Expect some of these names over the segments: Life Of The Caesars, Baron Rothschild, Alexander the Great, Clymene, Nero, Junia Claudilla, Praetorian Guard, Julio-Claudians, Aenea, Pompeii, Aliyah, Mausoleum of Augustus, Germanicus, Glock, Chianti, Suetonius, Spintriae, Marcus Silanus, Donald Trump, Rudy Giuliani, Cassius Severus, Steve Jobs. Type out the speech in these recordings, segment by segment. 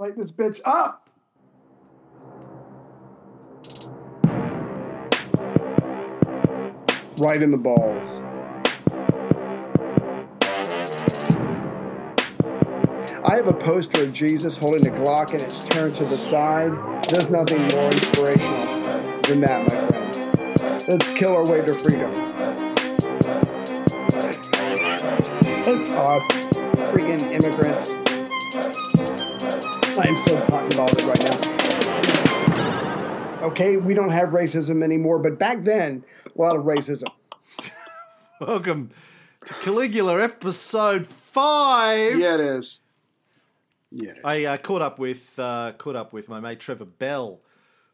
Light this bitch up. Right in the balls. I have a poster of Jesus holding a Glock and it's turned to the side. There's nothing more inspirational than that, my friend. Let's kill our way to freedom. Let's freaking immigrants. I am so cotton balled right now. Okay, we don't have racism anymore, but back then, a lot of racism. Welcome to Caligula episode 5. Yeah, it is. Yeah, I caught up with my mate Trevor Bell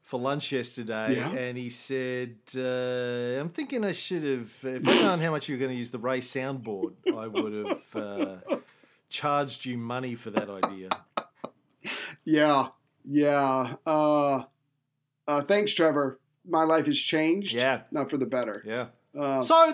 for lunch yesterday, and he said, "I'm thinking I should have. If I'd known how much you were going to use the Ray soundboard, I would have charged you money for that idea." Yeah. Thanks, Trevor. My life has changed. Yeah, not for the better. Yeah. So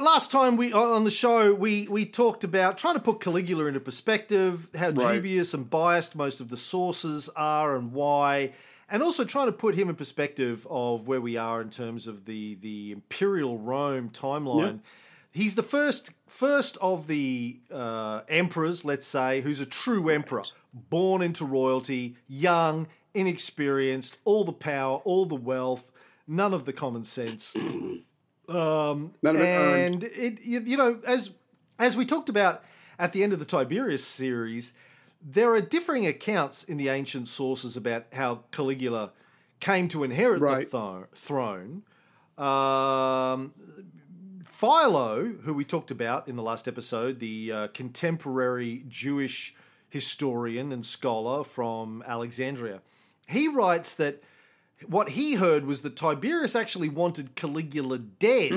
last time on the show we talked about trying to put Caligula into perspective, how dubious and biased most of the sources are and why, and also trying to put him in perspective of where we are in terms of the Imperial Rome timeline. Yeah. He's the first of the emperors, let's say, who's a true emperor, born into royalty, young, inexperienced, all the power, all the wealth, none of the common sense. And it, you know, as we talked about at the end of the Tiberius series, there are differing accounts in the ancient sources about how Caligula came to inherit the throne. Philo, who we talked about in the last episode, the contemporary Jewish historian and scholar from Alexandria, he writes that what he heard was that Tiberius actually wanted Caligula dead,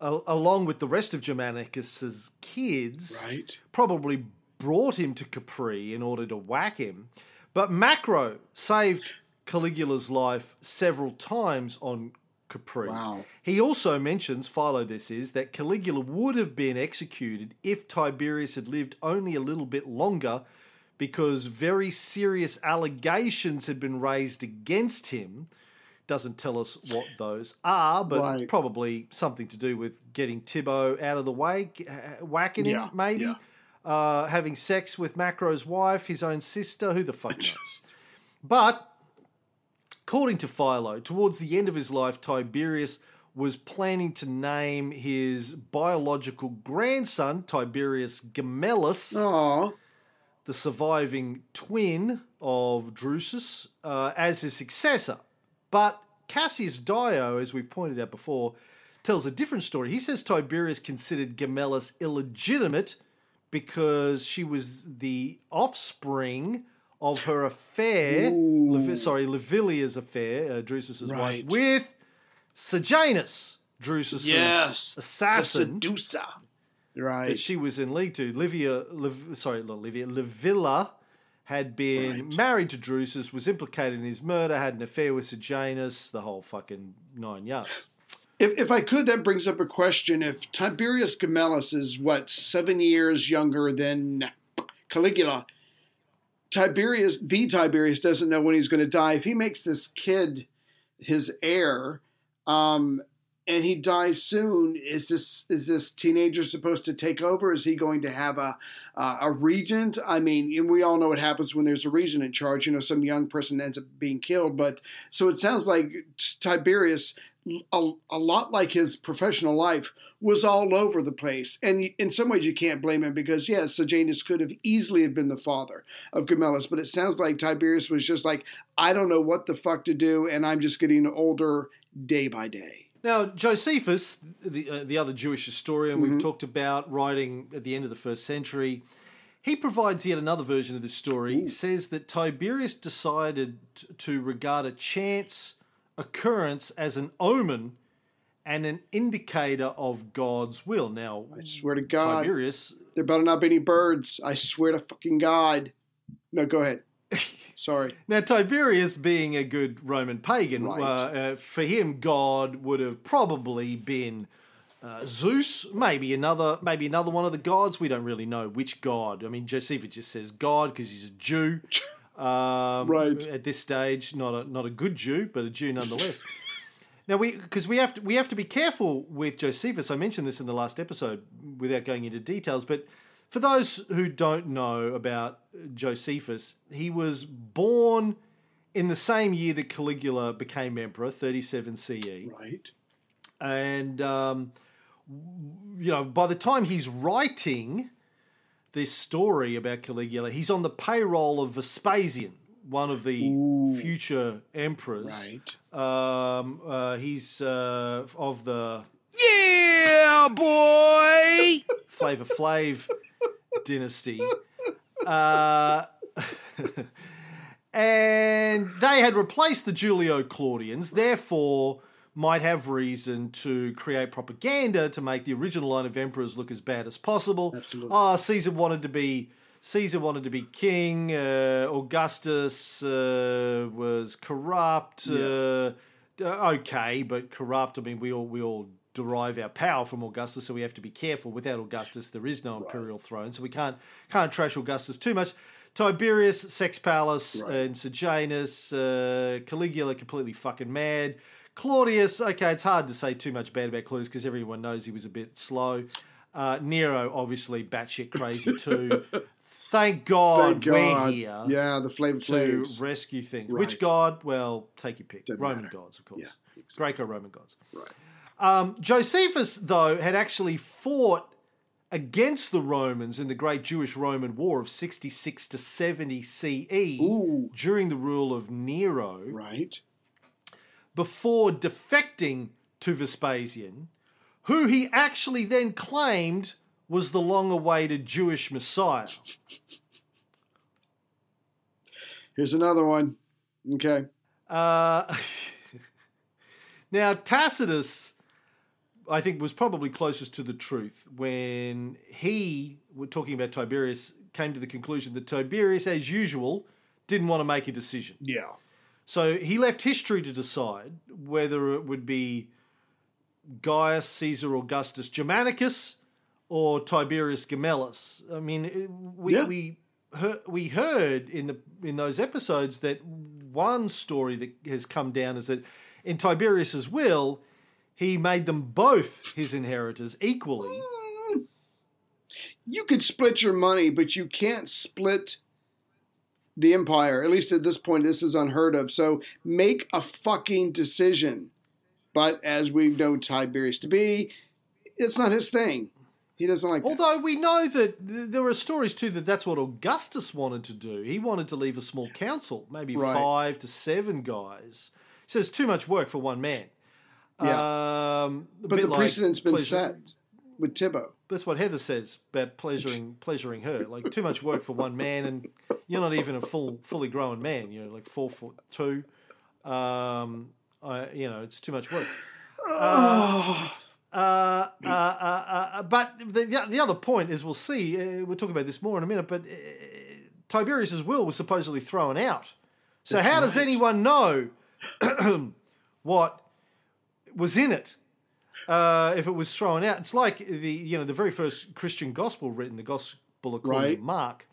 along with the rest of Germanicus's kids. Right. Probably brought him to Capri in order to whack him. But Macro saved Caligula's life several times on Capri. Wow. He also mentions, Philo this is, that Caligula would have been executed if Tiberius had lived only a little bit longer, because very serious allegations had been raised against him. Doesn't tell us what those are, but probably something to do with getting Tibo out of the way, whacking him maybe, having sex with Macro's wife, his own sister, who the fuck knows. But according to Philo, towards the end of his life, Tiberius was planning to name his biological grandson, Tiberius Gemellus, the surviving twin of Drusus, as his successor. But Cassius Dio, as we've pointed out before, tells a different story. He says Tiberius considered Gemellus illegitimate because she was the offspring of her affair, Livilla's affair, Drusus's wife, with Sejanus, Drusus's assassin. The seducer. Right. That she was in league to. Livilla had been married to Drusus, was implicated in his murder, had an affair with Sejanus, the whole fucking nine yards. If I could, that brings up a question. If Tiberius Gemellus is, 7 years younger than Caligula, Tiberius doesn't know when he's going to die. If he makes this kid his heir, and he dies soon, is this teenager supposed to take over? Is he going to have a regent? I mean, we all know what happens when there's a regent in charge. You know, some young person ends up being killed. But so it sounds like Tiberius, a lot like his professional life, was all over the place. And in some ways you can't blame him because, Sejanus could have easily been the father of Gemellus. But it sounds like Tiberius was just like, I don't know what the fuck to do, and I'm just getting older day by day. Now, Josephus, the other Jewish historian we've talked about, writing at the end of the 1st century, he provides yet another version of this story. He says that Tiberius decided to regard a chance occurrence as an omen and an indicator of God's will. Now, I swear to God, Tiberius, there better not be any birds. I swear to fucking God. No, go ahead. Sorry. Now, Tiberius, being a good Roman pagan, for him, God would have probably been Zeus, maybe another one of the gods. We don't really know which god. I mean, Josephus just says God because he's a Jew. Right. At this stage, not a good Jew, but a Jew nonetheless. Now, we have to be careful with Josephus. I mentioned this in the last episode without going into details, but for those who don't know about Josephus, he was born in the same year that Caligula became emperor, 37 CE. Right. And, by the time he's writing this story about Caligula, he's on the payroll of Vespasian, one of the future emperors. Right. He's of the... Yeah, boy! Flavor Flav dynasty. And they had replaced the Julio-Claudians, therefore might have reason to create propaganda to make the original line of emperors look as bad as possible. Absolutely. Caesar wanted to be king. Augustus was corrupt. Yeah. Okay, but corrupt. I mean, we all derive our power from Augustus, so we have to be careful. Without Augustus, there is no imperial throne, so we can't trash Augustus too much. Tiberius, Sexpalus, and Sejanus. Caligula, completely fucking mad. Claudius, okay, it's hard to say too much bad about Claudius because everyone knows he was a bit slow. Nero, obviously, batshit crazy too. Thank God we're here. Yeah, the Flavor Flav to rescue things. Right. Which god? Well, take your pick. Doesn't Roman matter. Gods, of course. Yeah, exactly. Greco-Roman gods. Right. Josephus, though, had actually fought against the Romans in the Great Jewish-Roman War of 66 to 70 CE during the rule of Nero. Right. Before defecting to Vespasian, who he actually then claimed was the long-awaited Jewish Messiah. Here's another one. Okay. Now, Tacitus, I think, was probably closest to the truth when he, we're talking about Tiberius, came to the conclusion that Tiberius, as usual, didn't want to make a decision. Yeah. So he left history to decide whether it would be Gaius Caesar Augustus Germanicus or Tiberius Gemellus. I mean, we heard in those episodes that one story that has come down is that in Tiberius's will, he made them both his inheritors equally. You could split your money, but you can't split the empire. At least at this point, this is unheard of. So make a fucking decision. But as we know Tiberius to be, it's not his thing. He doesn't like that. Although we know that there are stories, too, that that's what Augustus wanted to do. He wanted to leave a small council, maybe 5 to 7 guys. He says, too much work for one man. Yeah. But the precedent's been set with Tibo. That's what Heather says about pleasuring her. Like, too much work for one man, and you're not even a fully grown man. You're like 4'2". It's too much work. But the other point is, we'll see. We'll talk about this more in a minute. But Tiberius's will was supposedly thrown out. So that's how does anyone know what was in it? If it was thrown out, it's like the very first Christian gospel written, the Gospel according to Mark.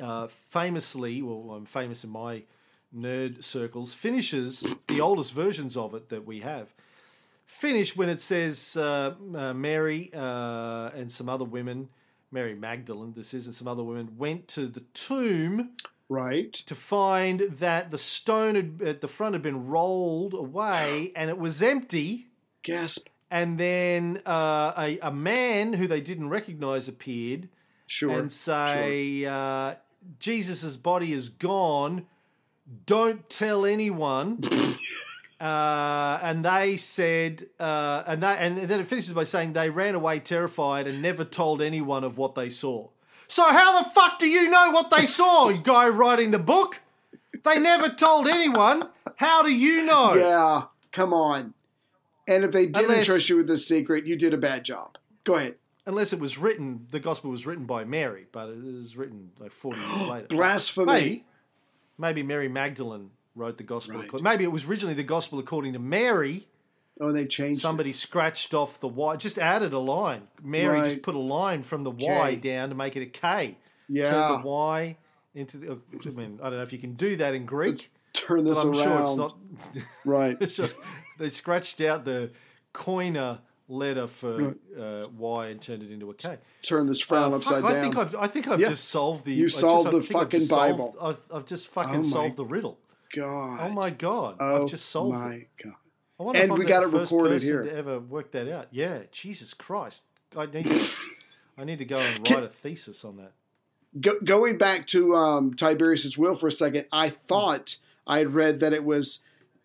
I'm famous in my nerd circles, finishes the oldest versions of it that we have. Finish when it says Mary and some other women, Mary Magdalene, and some other women went to the tomb, right, to find that the stone at the front had been rolled away and it was empty. Gasp. And then a man who they didn't recognize appeared and say, Jesus' body is gone. Don't tell anyone. And they said, and then it finishes by saying they ran away terrified and never told anyone of what they saw. So how the fuck do you know what they saw, you guy writing the book? They never told anyone. How do you know? Yeah, come on. And if they didn't trust you with this secret, you did a bad job. Go ahead. Unless it was written, the gospel was written by Mary, but it was written like 40 years later. Blasphemy. Maybe Mary Magdalene wrote the gospel. Right. Maybe it was originally the gospel according to Mary. Oh, they changed Somebody scratched off the Y, just added a line. Mary just put a line from the Y down to make it a K. Yeah. Turned the Y into the, I mean, I don't know if you can do that in Greek. Let's turn this around. I'm sure it's not. Right. Sure. They scratched out the coiner letter for Y and turned it into a K. Turn this frown upside down. I think I've yeah. just solved the. You solved the fucking Bible. I've just fucking solved the riddle. God. Oh my God. I've just solved it. Oh my God. I wonder if I'm the first person to ever work that out. Yeah, Jesus Christ. I need to go and write a thesis on that. Going back to Tiberius's will for a second, I thought I had read that it was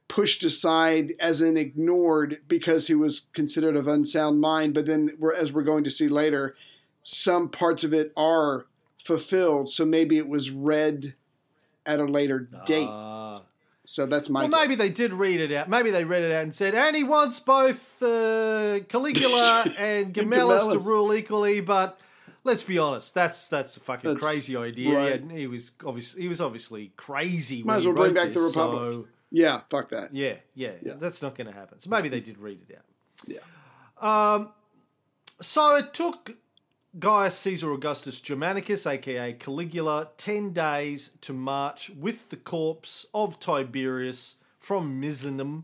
pushed aside as in ignored because he was considered of unsound mind. But then, as we're going to see later, some parts of it are fulfilled. So maybe it was read at a later date. So that's my. Well, maybe they did read it out. Maybe they read it out and said, and he wants both Caligula and Gemellus to rule equally. But let's be honest, that's a fucking crazy idea. Right. He was obviously crazy. Might as well bring back the Republic. So, yeah, fuck that. Yeah, that's not going to happen. So maybe they did read it out. Yeah. So it took Gaius Caesar Augustus Germanicus, a.k.a. Caligula, 10 days to march with the corpse of Tiberius from Misenum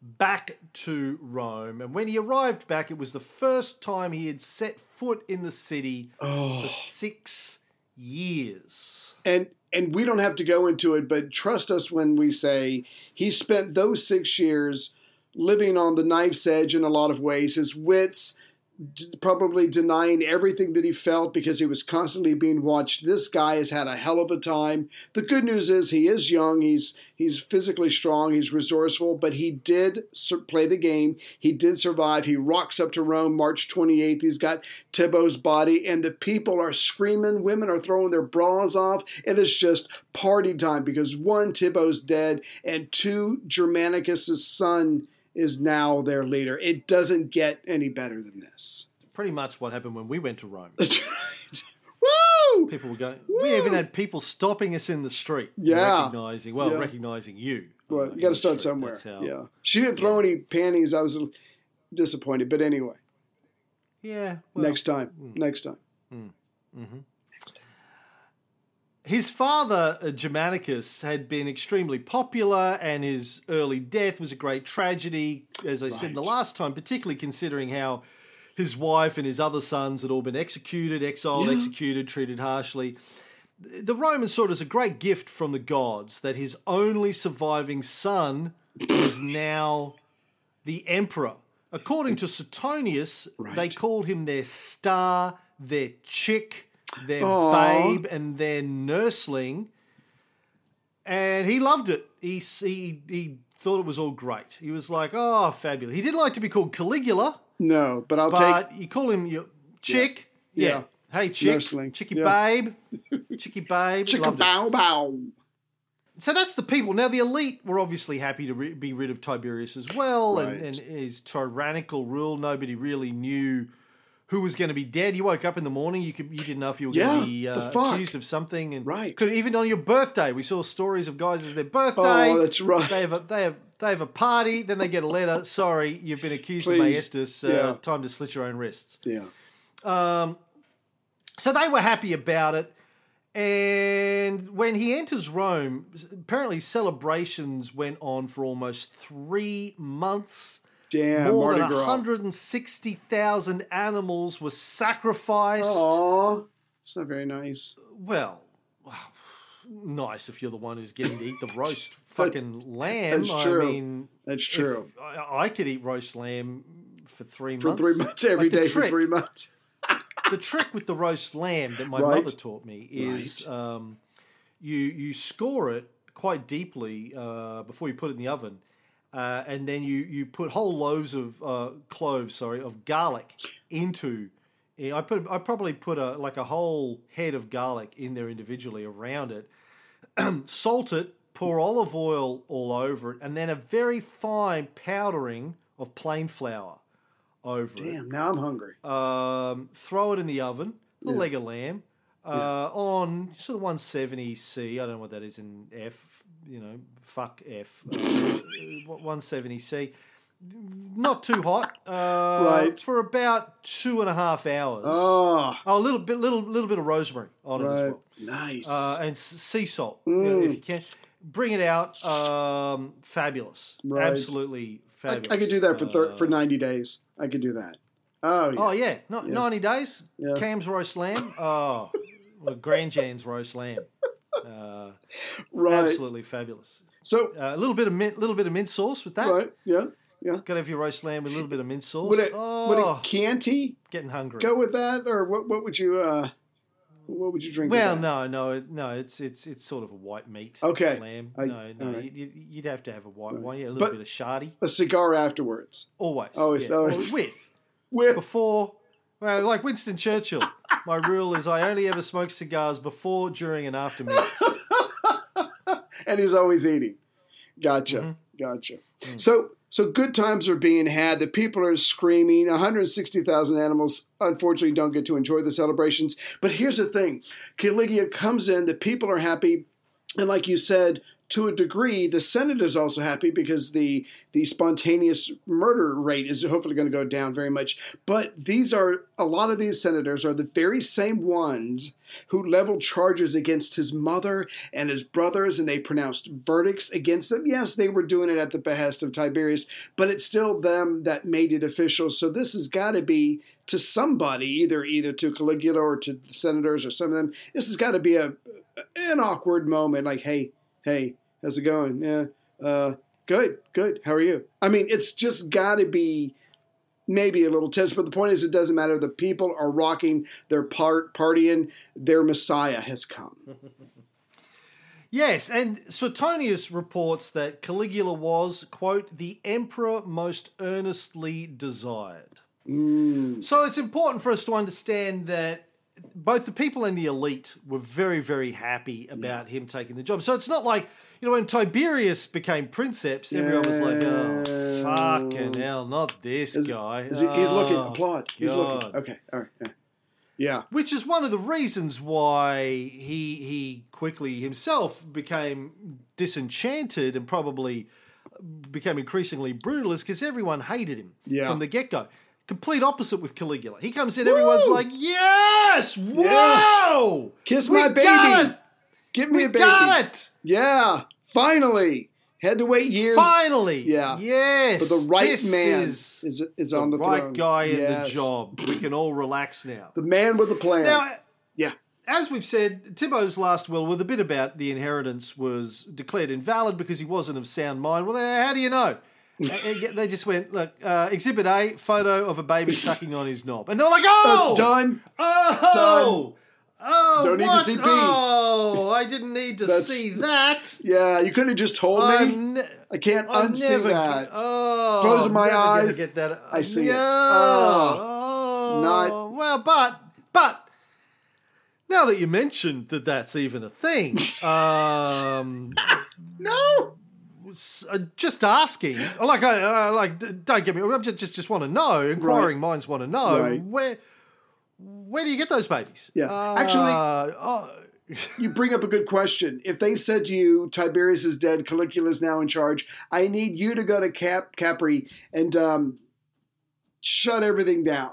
back to Rome. And when he arrived back, it was the first time he had set foot in the city for 6 years. And we don't have to go into it, but trust us when we say he spent those 6 years living on the knife's edge in a lot of ways, his wits, probably denying everything that he felt because he was constantly being watched. This guy has had a hell of a time. The good news is he is young. He's physically strong. He's resourceful, but he did play the game. He did survive. He rocks up to Rome, March 28th. He's got Tebow's body and the people are screaming. Women are throwing their bras off. It is just party time because 1, Tebow's dead and 2, Germanicus's son is now their leader. It doesn't get any better than this. Pretty much what happened when we went to Rome. That's right. Woo! People were going, woo! We even had people stopping us in the street. Yeah. Recognizing you. Well, you got to start somewhere. Yeah. She didn't throw any panties. I was disappointed. But anyway. Yeah. Well, next time. Mm. Mm-hmm. His father, Germanicus, had been extremely popular and his early death was a great tragedy, as I said the last time, particularly considering how his wife and his other sons had all been exiled, treated harshly. The Romans saw it as a great gift from the gods that his only surviving son was now the emperor. According to Suetonius, they called him their star, their chick, their babe and their nursling, and he loved it. He thought it was all great. He was like, oh, fabulous. He didn't like to be called Caligula. No, but you call him your chick. Yeah. Hey, chick. Nursling. Chicky babe. Chicky babe. Chicka bow bow. So that's the people. Now, the elite were obviously happy to be rid of Tiberius as well, and his tyrannical rule. Nobody really knew who was going to be dead. You woke up in the morning, you didn't know if you were going to be accused of something. And could even on your birthday, we saw stories of guys as their birthday. Oh, that's right. They have a party, then they get a letter, sorry, you've been accused of maiestas, time to slit your own wrists. Yeah. So they were happy about it. And when he enters Rome, apparently celebrations went on for almost 3 months. Damn, more than 160,000 animals were sacrificed. Aww, it's not very nice. Well, nice if you're the one who's getting to eat the roast fucking lamb. That's true. That's true. I could eat roast lamb for 3 months. For 3 months. The trick with the roast lamb that my mother taught me is you score it quite deeply before you put it in the oven. And then you put whole loaves of cloves of garlic into. I probably put a whole head of garlic in there individually around it, salt it, pour olive oil all over it, and then a very fine powdering of plain flour over it. Damn, now I'm hungry. Throw it in the oven, the leg of lamb, on sort of 170 C. I don't know what that is in F. 170 C, Not too hot. Right. For about 2.5 hours. Oh, a little bit of rosemary on it as well. Nice. And sea salt, if you can. Bring it out. Fabulous. Right. Absolutely fabulous. I could do that for 90 days. I could do that. Oh, yeah. Oh, yeah. 90 days. Yeah. Cam's roast lamb. Oh, well, Grandjan's roast lamb. Right. Absolutely fabulous. So a little bit of mint sauce with that. Right, yeah. Yeah. Got to have your roast lamb with a little bit of mint sauce. Would a Chianti? Getting hungry. Go with that, or what would you drink? Well, with that? No. It's sort of a white meat. Okay. Lamb. Right. You'd have to have a white wine. Yeah, a little bit of shardy. A cigar afterwards. Always. Always. With. Before. Well, like Winston Churchill, my rule is I only ever smoke cigars before, during, and after meals. And he was always eating. Gotcha. Mm-hmm. So good times are being had. The people are screaming. 160,000 animals, unfortunately, don't get to enjoy the celebrations. But here's the thing. Caligula comes in. The people are happy. And like you said, to a degree, the Senate is also happy because the spontaneous murder rate is hopefully going to go down very much. But a lot of these senators are the very same ones who leveled charges against his mother and his brothers, and they pronounced verdicts against them. Yes, they were doing it at the behest of Tiberius, but it's still them that made it official. So this has got to be to somebody, either to Caligula or to the senators or some of them. This has got to be an awkward moment, like, hey. How's it going? Yeah. Good. How are you? I mean, it's just got to be maybe a little tense, but the point is it doesn't matter. The people are rocking. They're partying. Their Messiah has come. Yes, and Suetonius reports that Caligula was, quote, the emperor most earnestly desired. Mm. So it's important for us to understand that both the people and the elite were very, very happy about him taking the job. So it's not like, when Tiberius became princeps, everyone was like, oh, fucking hell, not this guy. He's looking. Applaud. God. He's looking. Okay. All right. Yeah. Which is one of the reasons why he quickly himself became disenchanted and probably became increasingly brutal, is because everyone hated him from the get-go. Complete opposite with Caligula. He comes in, everyone's like, yes! Whoa! Yeah. Kiss my baby. Give me a baby. Got it! Yeah. Finally. Had to wait years. Finally. Yeah. Yes. But the right man is on the throne. The right guy in the job. We can all relax now. The man with the plan. Now, as we've said, Tibbo's last will with a bit about the inheritance was declared invalid because he wasn't of sound mind. Well, how do you know? They just went, look, Exhibit A, photo of a baby sucking on his knob. And they're like, oh! Done. Oh! Done. Oh, don't need to see B. Oh, I didn't need to see that. Yeah, you could have just told me. I can't unsee that. Closing my eyes. Get that. I see it. But now that you mentioned that that's even a thing. No. Just asking, don't get me. I just want to know. Inquiring minds want to know where do you get those babies? Yeah, you bring up a good question. If they said to you, Tiberius is dead, Caligula is now in charge. I need you to go to Capri and shut everything down.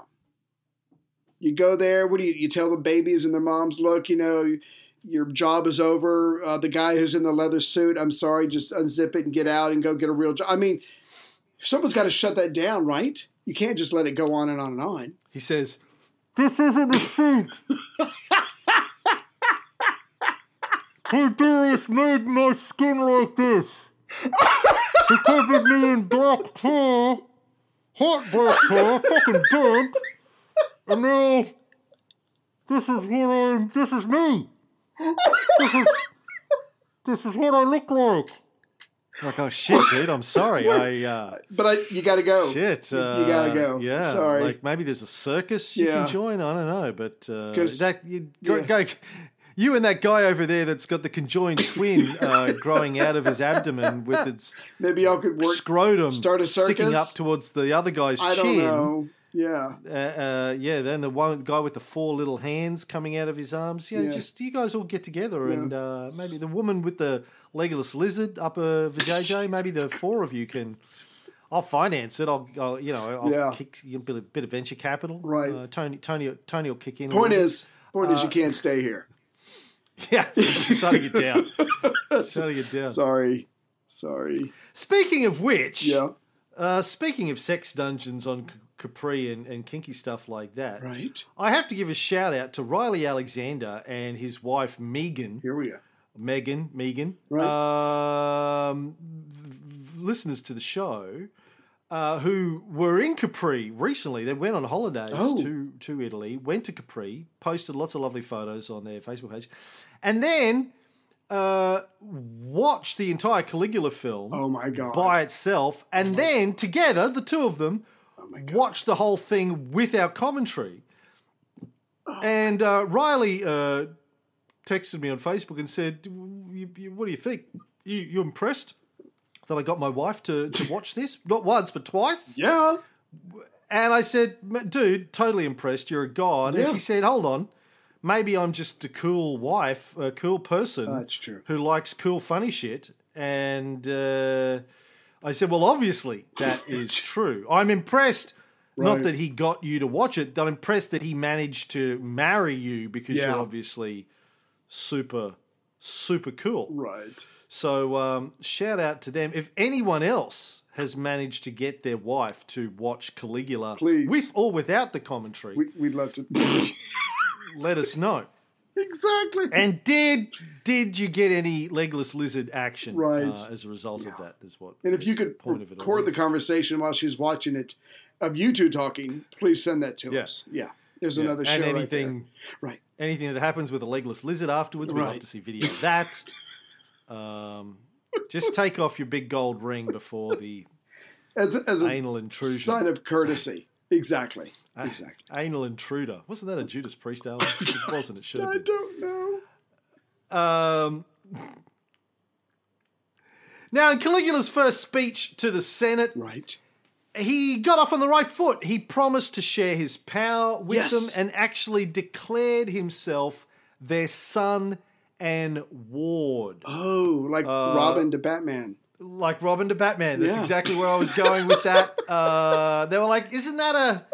You go there. What do you tell the babies and their moms? Look, your job is over. The guy who's in the leather suit, I'm sorry, just unzip it and get out and go get a real job. I mean, someone's got to shut that down, right? You can't just let it go on and on and on. He says, this isn't a suit. Tiberius made my skin like this. He covered me in black tar, hot black tar, fucking burnt. And now, this is me. This is what I look like. Oh shit, dude! I'm sorry. You gotta go. Shit, you gotta go. Yeah, sorry. Like maybe there's a circus you can join. I don't know, but you and that guy over there that's got the conjoined twin growing out of his abdomen with its maybe y'all could scrotum start a circus sticking up towards the other guy's chin. I don't know. Yeah. Then the one guy with the four little hands coming out of his arms. Yeah, just you guys all get together and maybe the woman with the legless lizard up her vajayjay, maybe the four of you can. I'll finance it. I'll you know, I'll kick a bit of venture capital. Right. Tony will kick in. Point is, you can't stay here. Yeah, shutting it down. Sorry. Speaking of which, speaking of sex dungeons on Capri and kinky stuff like that, right? I have to give a shout out to Riley Alexander and his wife Megan. Here we go. Megan. Right. Listeners to the show who were in Capri recently. They went on holidays to Italy, went to Capri, posted lots of lovely photos on their Facebook page, and then watched the entire Caligula film by itself, and then together, the two of them, watched the whole thing with our commentary. And Riley texted me on Facebook and said, what do you think? You impressed that I got my wife to watch this? Not once, but twice? Yeah. And I said, dude, totally impressed. You're a god. Yeah. And she said, hold on. Maybe I'm just a cool wife, a cool person who likes cool, funny shit. And I said, well, obviously that is true. I'm impressed, not that he got you to watch it. I'm impressed that he managed to marry you because you're obviously super cool. Right. So shout out to them. If anyone else has managed to get their wife to watch Caligula, please, with or without the commentary, we'd love to... let us know. Exactly. And did you get any legless lizard action as a result of that? Is what. And if you could record the conversation while she's watching it of you two talking, please send that to us. Yeah. There's another show. And anything, anything that happens with a legless lizard afterwards, we'd love to see video of that. Just take off your big gold ring before the as anal intrusion. Sign of courtesy. Exactly. Exactly. Anal intruder. Wasn't that a Judas Priest album? It wasn't. It should have been. I don't know. Now, in Caligula's first speech to the Senate, he got off on the right foot. He promised to share his power with them and actually declared himself their son and ward. Oh, like Robin to Batman. Like Robin to Batman. That's exactly where I was going with that. They were like, isn't that a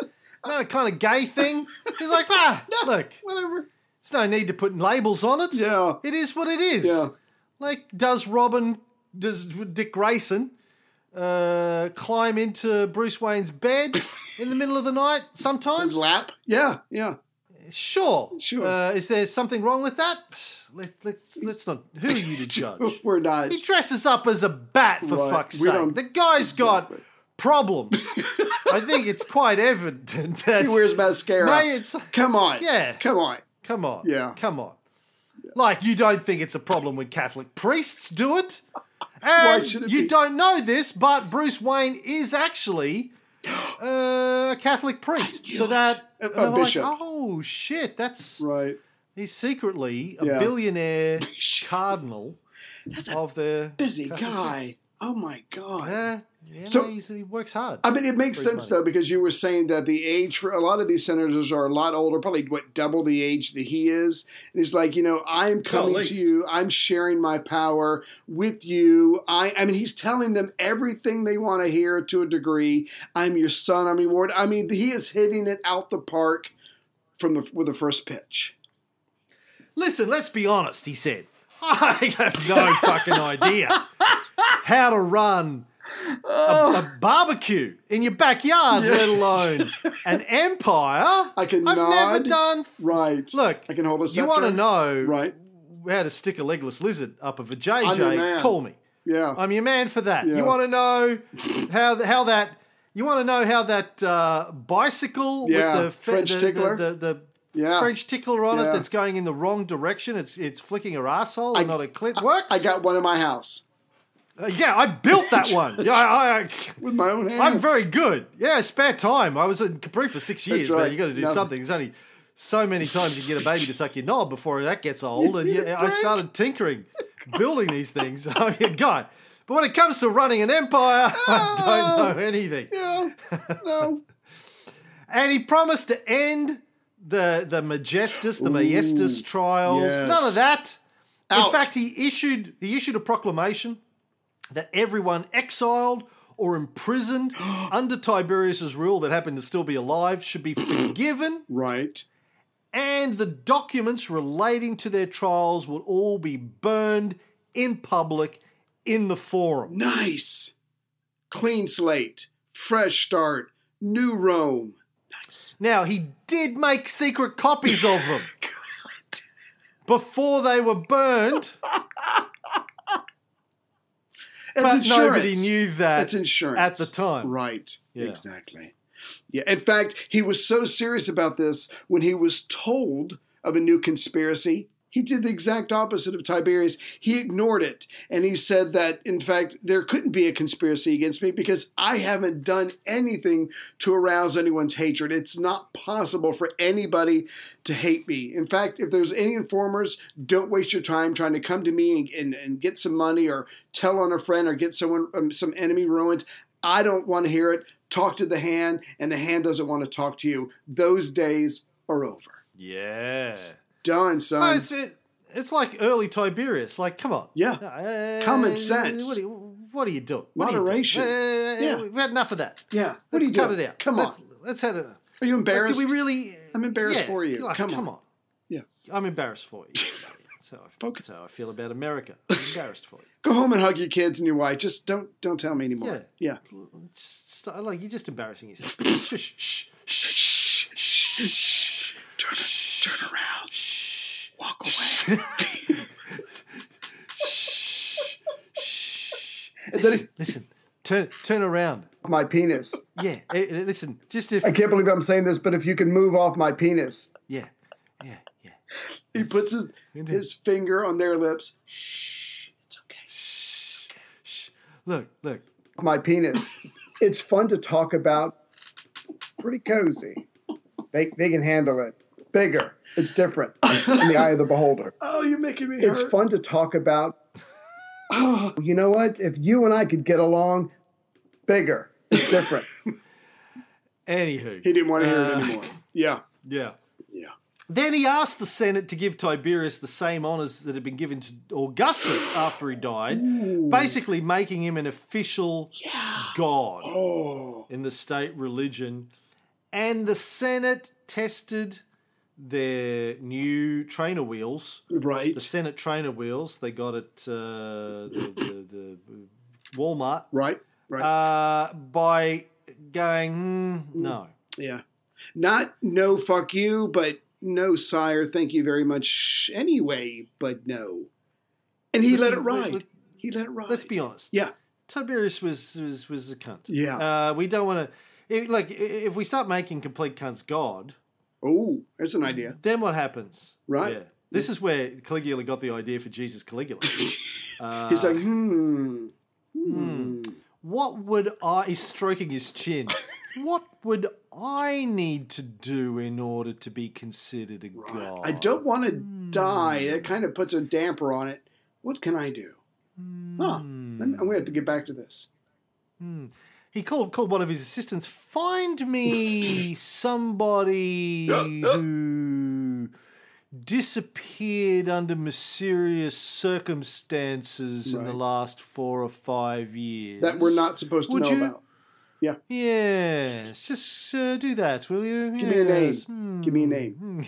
kind of gay thing? He's like, no, look, whatever. There's no need to put labels on it. Yeah. It is what it is. Yeah. Like, does Dick Grayson climb into Bruce Wayne's bed in the middle of the night sometimes? His lap? Yeah. Sure. Is there something wrong with that? Let's not. Who are you to judge? We're not. He dresses up as a bat for fuck's sake. The guy's got problems. I think it's quite evident that he wears mascara. Mate, it's like, come on. Yeah. Come on. Yeah. Come on. Yeah. Like, you don't think it's a problem when Catholic priests do it? And you don't know this, but Bruce Wayne is actually a Catholic priest. So that they're like, oh shit, that's right. He's secretly a billionaire cardinal. That's of the busy Catholic guy. Oh my god. Yeah, so he works hard. I mean, it makes sense though, because you were saying that the age for a lot of these senators are a lot older, probably double the age that he is. And he's like, I'm coming to you. I'm sharing my power with you. I mean, he's telling them everything they want to hear to a degree. I'm your son. I'm your ward. I mean, he is hitting it out the park with the first pitch. Listen, let's be honest. He said, I have no fucking idea how to run a barbecue in your backyard, let alone an empire. I've never done. Right. Look, I can hold a scepter. You want to know how to stick a legless lizard up of a JJ? Call me. Yeah, I'm your man for that. Yeah. You want to know how that? You want to know how that bicycle with the French tickler? The French tickler on it that's going in the wrong direction. It's flicking her arsehole and not a clit. Works. I got one in my house. I built that one. Yeah, I with my own hands. I'm very good. Yeah, spare time. I was in Capri for 6 years, man. You got to do something. There's only so many times you can get a baby to suck your knob before that gets old. And I started tinkering, building these things. I mean, God. But when it comes to running an empire, I don't know anything. Yeah, no. And he promised to end the Majestus trials. Yes. None of that. Out. In fact, he issued a proclamation that everyone exiled or imprisoned under Tiberius's rule that happened to still be alive should be forgiven. Right. And the documents relating to their trials would all be burned in public in the forum. Nice. Clean slate. Fresh start. New Rome. Nice. Now, he did make secret copies of them. God. Before they were burned. But insurance. Nobody knew that at the time. Right, yeah. Exactly. Yeah. In fact, he was so serious about this, when he was told of a new conspiracy, he did the exact opposite of Tiberius. He ignored it, and he said that, in fact, there couldn't be a conspiracy against me because I haven't done anything to arouse anyone's hatred. It's not possible for anybody to hate me. In fact, if there's any informers, don't waste your time trying to come to me and get some money or tell on a friend or get someone some enemy ruined. I don't want to hear it. Talk to the hand, and the hand doesn't want to talk to you. Those days are over. Yeah. Done, son. No, it's like early Tiberius. Like, come on. Yeah. Common sense. What are you doing? Moderation. Yeah. We've had enough of that. Yeah. What are you doing? Cut it out. Come on. Let's have it. Are you embarrassed? Like, do we really? I'm embarrassed for you. Like, come on. Yeah. I'm embarrassed for you. That's how I feel about America. I'm embarrassed for you. Go home and hug your kids and your wife. Just don't tell me anymore. Yeah. Like, you're just embarrassing yourself. Shh. Shh. Shh. Shh. Turn around. Walk away. Listen. Turn around. My penis. Yeah. Listen. I can't believe I'm saying this, but if you can move off my penis. Yeah. He puts his finger on their lips. Shh. It's okay. Shh. Look. My penis. It's fun to talk about. Pretty cozy. They can handle it. Bigger. It's different in the eye of the beholder. Oh, you're making me hurt. It's fun to talk about. Oh, you know what? If you and I could get along, bigger. It's different. Anywho. He didn't want to hear it anymore. Yeah. Then he asked the Senate to give Tiberius the same honors that had been given to Augustus after he died, basically making him an official god in the state religion. And the Senate tested their new trainer wheels. Right. The Senate trainer wheels. They got at the Walmart. Right. By going, no. Yeah. Not no fuck you, but no sire, thank you very much anyway, but no. And he let it ride. He let it ride. Let's be honest. Yeah. Tiberius was a cunt. Yeah. We don't want to... Like, if we start making complete cunts God... Oh, that's an idea. Then what happens? Right. Yeah. This is where Caligula got the idea for Jesus Caligula. He's like, what would I... He's stroking his chin. What would I need to do in order to be considered a god? I don't want to die. It kind of puts a damper on it. What can I do? I'm going to have to get back to this. He called one of his assistants, find me somebody who disappeared under mysterious circumstances in the last 4 or 5 years. That we're not supposed to know about. Yeah. Yes, just do that, will you? Give me a name. Give me a name.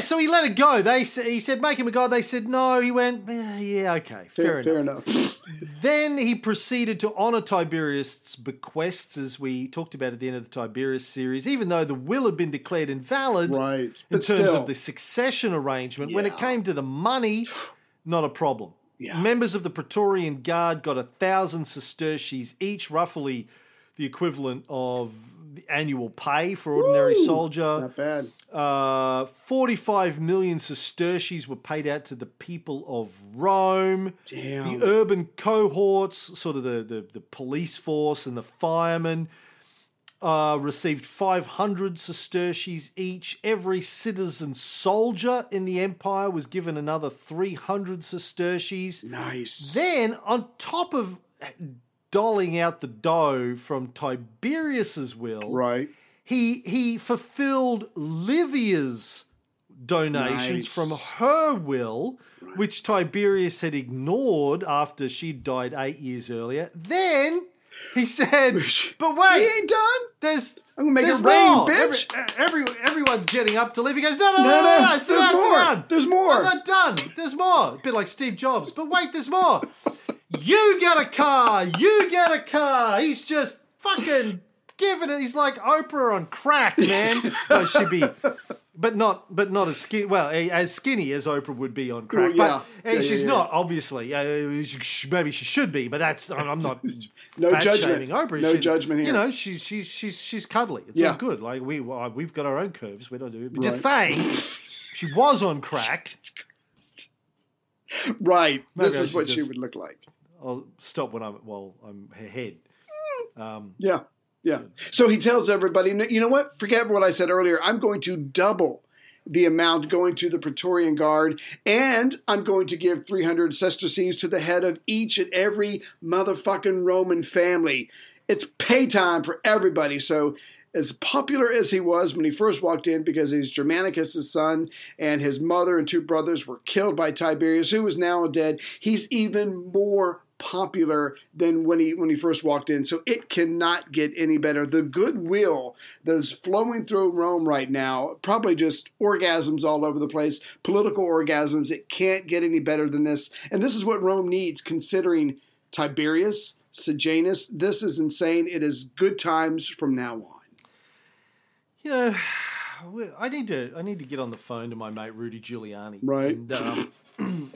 So he let it go. He said, make him a god. They said, no. He went, okay, fair enough. Then he proceeded to honor Tiberius' bequests, as we talked about at the end of the Tiberius series, even though the will had been declared invalid in terms of the succession arrangement. Yeah. When it came to the money, not a problem. Yeah. Members of the Praetorian Guard got 1,000 sesterces each, roughly the equivalent of the annual pay for ordinary soldier. Not bad. 45 million sesterces were paid out to the people of Rome. Damn. The urban cohorts, sort of the police force and the firemen, received 500 sesterces each. Every citizen soldier in the empire was given another 300 sesterces. Nice. Then, on top of doling out the dough from Tiberius's will, he fulfilled Livia's donations from her will, which Tiberius had ignored after she died 8 years earlier. Then he said, but wait. He ain't done. I'm going to make it rain, bitch. Everyone's getting up to leave. He goes, no. There's more. I'm not done. There's more. A bit like Steve Jobs. But wait, there's more. You get a car. He's just fucking giving it. He's like Oprah on crack, man. No, she'd be... But not as skinny. Well, as skinny as Oprah would be on crack. Well, yeah. But she's not, obviously. Maybe she should be, but that's. I'm not. No judgment. Oprah. No judgment here. You know, she's cuddly. It's all good. Like we've got our own curves. We don't do it. Right. Just saying, she was on crack. Right. Maybe this is what she would look like. I'll stop when I'm her head. Yeah. Yeah. So he tells everybody, you know what? Forget what I said earlier. I'm going to double the amount going to the Praetorian Guard, and I'm going to give 300 sesterces to the head of each and every motherfucking Roman family. It's pay time for everybody. So as popular as he was when he first walked in, because he's Germanicus' son, and his mother and two brothers were killed by Tiberius, who is now dead, he's even more popular than when he first walked in. So it cannot get any better. The goodwill that is flowing through Rome right now, probably just orgasms all over the place, political orgasms. It can't get any better than this. And this is what Rome needs, considering Tiberius, Sejanus. This is insane. It is good times from now on. You know, I need to get on the phone to my mate Rudy Giuliani. Right. And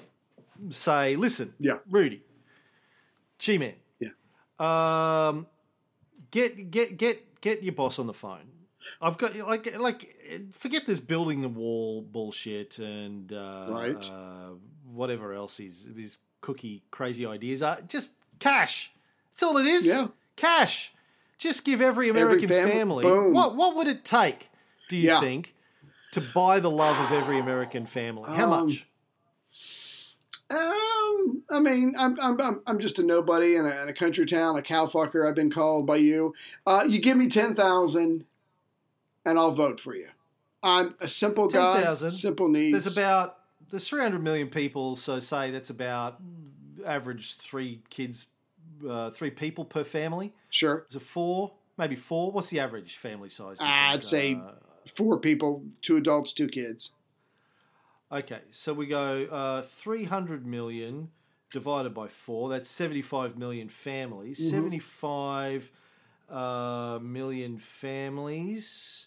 say, listen, Rudy, G-Man, get your boss on the phone. I've got like forget this building the wall bullshit and whatever else his kooky crazy ideas are. Just cash. That's all it is. Yeah. Cash. Just give every American family. What would it take? Do you think to buy the love of every American family? How much? I mean, I'm just a nobody in a country town, a cowfucker. I've been called by you. You give me 10,000, and I'll vote for you. I'm a simple guy. 10,000. Simple needs. There's 300 million people, so say that's about average 3 people per family. Sure. Is it 4? Maybe 4. What's the average family size? I'd say 4 people, 2 adults, 2 kids. Okay, so we go 300 million divided by 4. That's 75 million families. Mm-hmm. 75 million families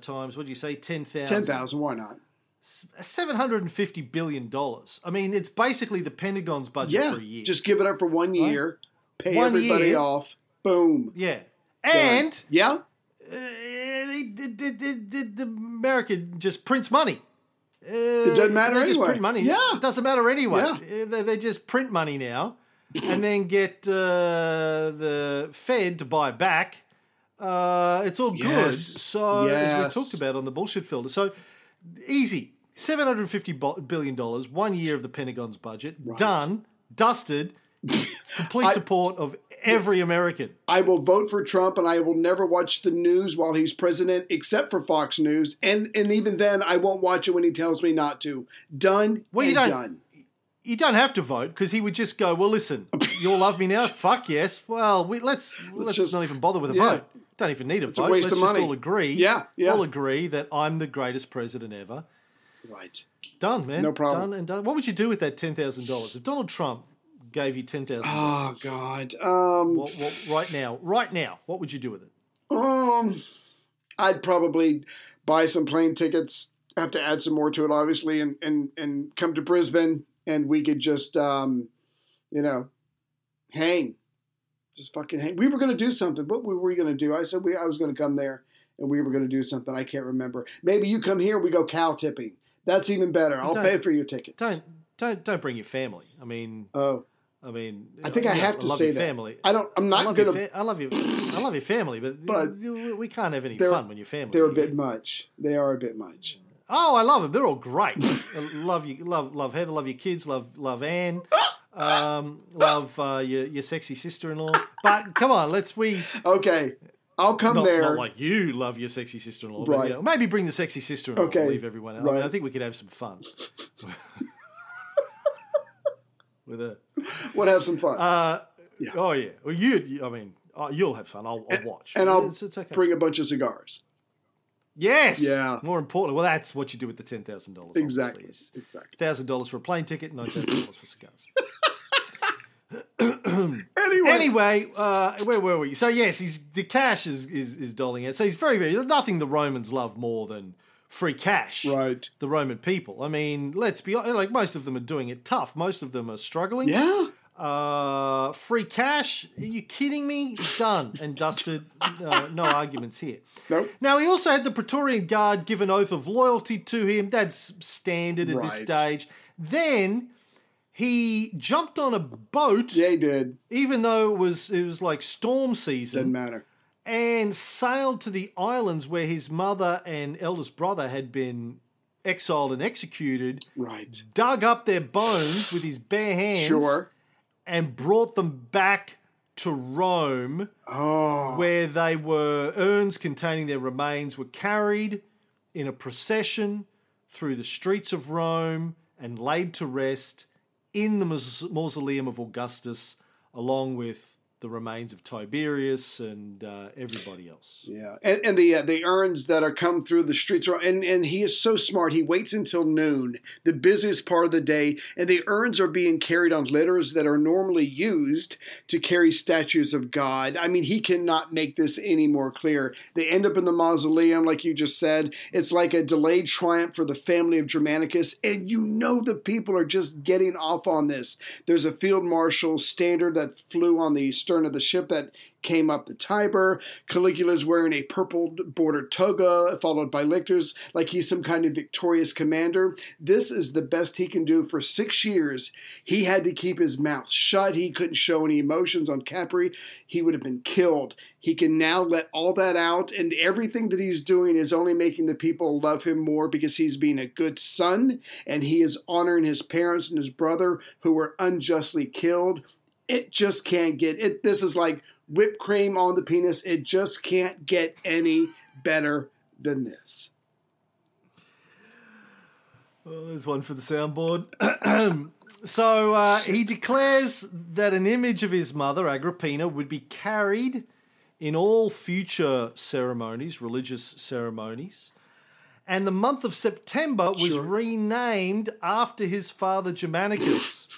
times, what did you say, 10,000? 10,000, why not? $750 billion. I mean, it's basically the Pentagon's budget for a year. Just give it up for 1 year, pay everybody off, boom. Yeah. And so, the America just prints money. It doesn't matter anyway. Just print money. Yeah. It doesn't matter anyway. Yeah. They just print money now and then get the Fed to buy back. It's all good. So as we talked about on the bullshit filter. So easy. $750 billion, 1 year of the Pentagon's budget. Right. Done. Dusted. Complete support of every American. I will vote for Trump, and I will never watch the news while he's president, except for Fox News. And even then, I won't watch it when he tells me not to. Done. Well, done. You don't have to vote, because he would just go, well, listen, you'll love me now? Fuck yes. Well, let's just not even bother with a vote. Don't even need a vote. Let's just all agree. Yeah. All agree that I'm the greatest president ever. Right. Done, man. No problem. Done and done. What would you do with that $10,000? If Donald Trump gave you $10,000. Oh, God. What, right now, what would you do with it? I'd probably buy some plane tickets. I have to add some more to it, obviously, and come to Brisbane, and we could just, hang. Just fucking hang. We were going to do something. What were we going to do? I said I was going to come there, and we were going to do something. I can't remember. Maybe you come here, and we go cow tipping. That's even better. I'll pay for your tickets. Don't bring your family. I mean... I think I have to say that. Family. I love you. I love your family, but we can't have any fun when your family. They're a bit much. They are a bit much. Oh, I love them. They're all great. Love Heather. Love your kids. Love Anne. Love your sexy sister-in-law. But come on, let's we. Okay. I'll come there. Not like you love your sexy sister-in-law. Right. But, you know, maybe bring the sexy sister-in-law and leave everyone out. Right. I mean, I think we could have some fun. With her. We'll have some fun. Yeah. Oh, yeah. Well, you'll have fun. I'll watch. And I'll bring a bunch of cigars. Yes. Yeah. More importantly, well, that's what you do with the $10,000. Exactly. Exactly. $1,000 for a plane ticket, $9,000 for cigars. Anyway, where were we? So yes, the cash is doling out. So he's very, very nothing the Romans love more than free cash. Right. The Roman people. I mean, let's be honest, like most of them are doing it tough. Most of them are struggling. Yeah. Free cash? Are you kidding me? Done and dusted. No arguments here. Nope. Now he also had the Praetorian Guard give an oath of loyalty to him. That's standard at this stage. Then he jumped on a boat. Yeah, he did. Even though it was like storm season. Didn't matter. And sailed to the islands where his mother and eldest brother had been exiled and executed. Right. Dug up their bones with his bare hands. Sure. And brought them back to Rome. Oh. Where they were, urns containing their remains were carried in a procession through the streets of Rome and laid to rest in the mausoleum of Augustus, along with the remains of Tiberius and everybody else. Yeah, and the urns that are come through the streets. And he is so smart. He waits until noon, the busiest part of the day, and the urns are being carried on litters that are normally used to carry statues of God. I mean, he cannot make this any more clear. They end up in the mausoleum, like you just said. It's like a delayed triumph for the family of Germanicus, and you know the people are just getting off on this. There's a field marshal standard that flew on the stern of the ship that came up the Tiber. Caligula's wearing a purple bordered toga, followed by lictors, like he's some kind of victorious commander. This is the best he can do. For 6 years, he had to keep his mouth shut. He couldn't show any emotions on Capri. He would have been killed. He can now let all that out, and everything that he's doing is only making the people love him more because he's being a good son, and he is honoring his parents and his brother who were unjustly killed. It just can't get it. This is like whipped cream on the penis. It just can't get any better than this. Well, there's one for the soundboard. So he declares that an image of his mother, Agrippina, would be carried in all future ceremonies, religious ceremonies. And the month of September was renamed after his father Germanicus.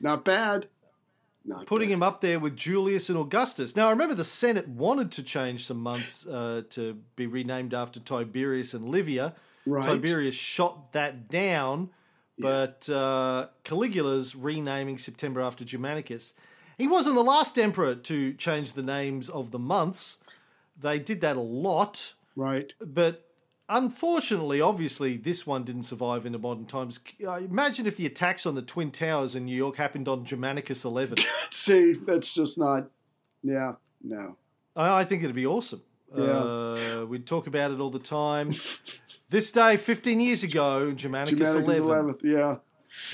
Not bad. Putting him up there with Julius and Augustus. Now, I remember the Senate wanted to change some months to be renamed after Tiberius and Livia. Right. Tiberius shot that down, but Caligula's renaming September after Germanicus. He wasn't the last emperor to change the names of the months. They did that a lot. Right. But unfortunately, obviously, this one didn't survive into modern times. Imagine if the attacks on the Twin Towers in New York happened on Germanicus 11. See, that's just not... Yeah, no. I think it'd be awesome. Yeah. We'd talk about it all the time. This day, 15 years ago, Germanicus 11. 11th, yeah.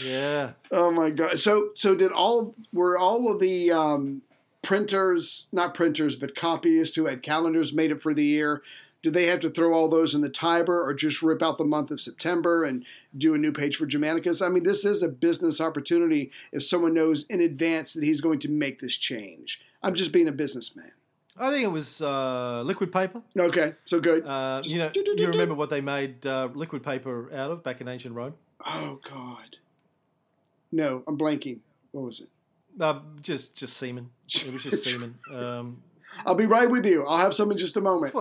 Yeah. Oh, my God. So did all... Were all of the... printers, not printers, but copyists who had calendars made it for the year... Do they have to throw all those in the Tiber or just rip out the month of September and do a new page for Germanicus? I mean, this is a business opportunity if someone knows in advance that he's going to make this change. I'm just being a businessman. I think it was liquid paper. Okay, so good. You remember what they made liquid paper out of back in ancient Rome? Oh, God. No, I'm blanking. What was it? Just semen. It was just semen. I'll be right with you. I'll have some in just a moment.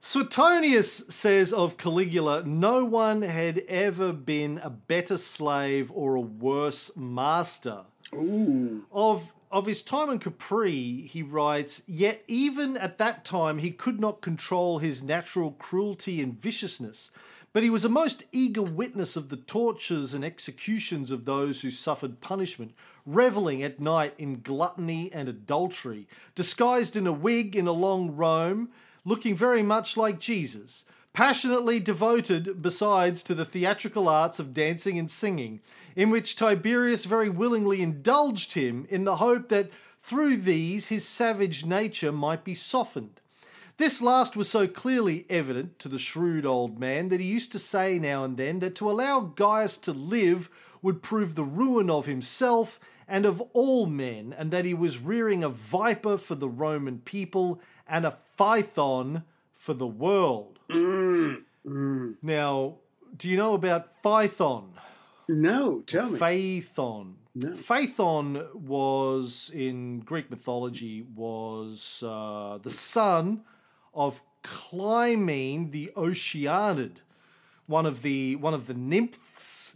Suetonius says of Caligula, no one had ever been a better slave or a worse master. Ooh. Of his time in Capri, he writes, yet even at that time he could not control his natural cruelty and viciousness, but he was a most eager witness of the tortures and executions of those who suffered punishment, reveling at night in gluttony and adultery, disguised in a wig in a long robe, looking very much like Jesus, passionately devoted besides to the theatrical arts of dancing and singing, in which Tiberius very willingly indulged him in the hope that through these his savage nature might be softened. This last was so clearly evident to the shrewd old man that he used to say now and then that to allow Gaius to live would prove the ruin of himself and of all men, and that he was rearing a viper for the Roman people and a Phaethon for the world. Now, do you know about Phaethon? No, tell me. Phaethon. No. Phaethon was, in Greek mythology, was the son of Clymene the Oceanid, one of the nymphs.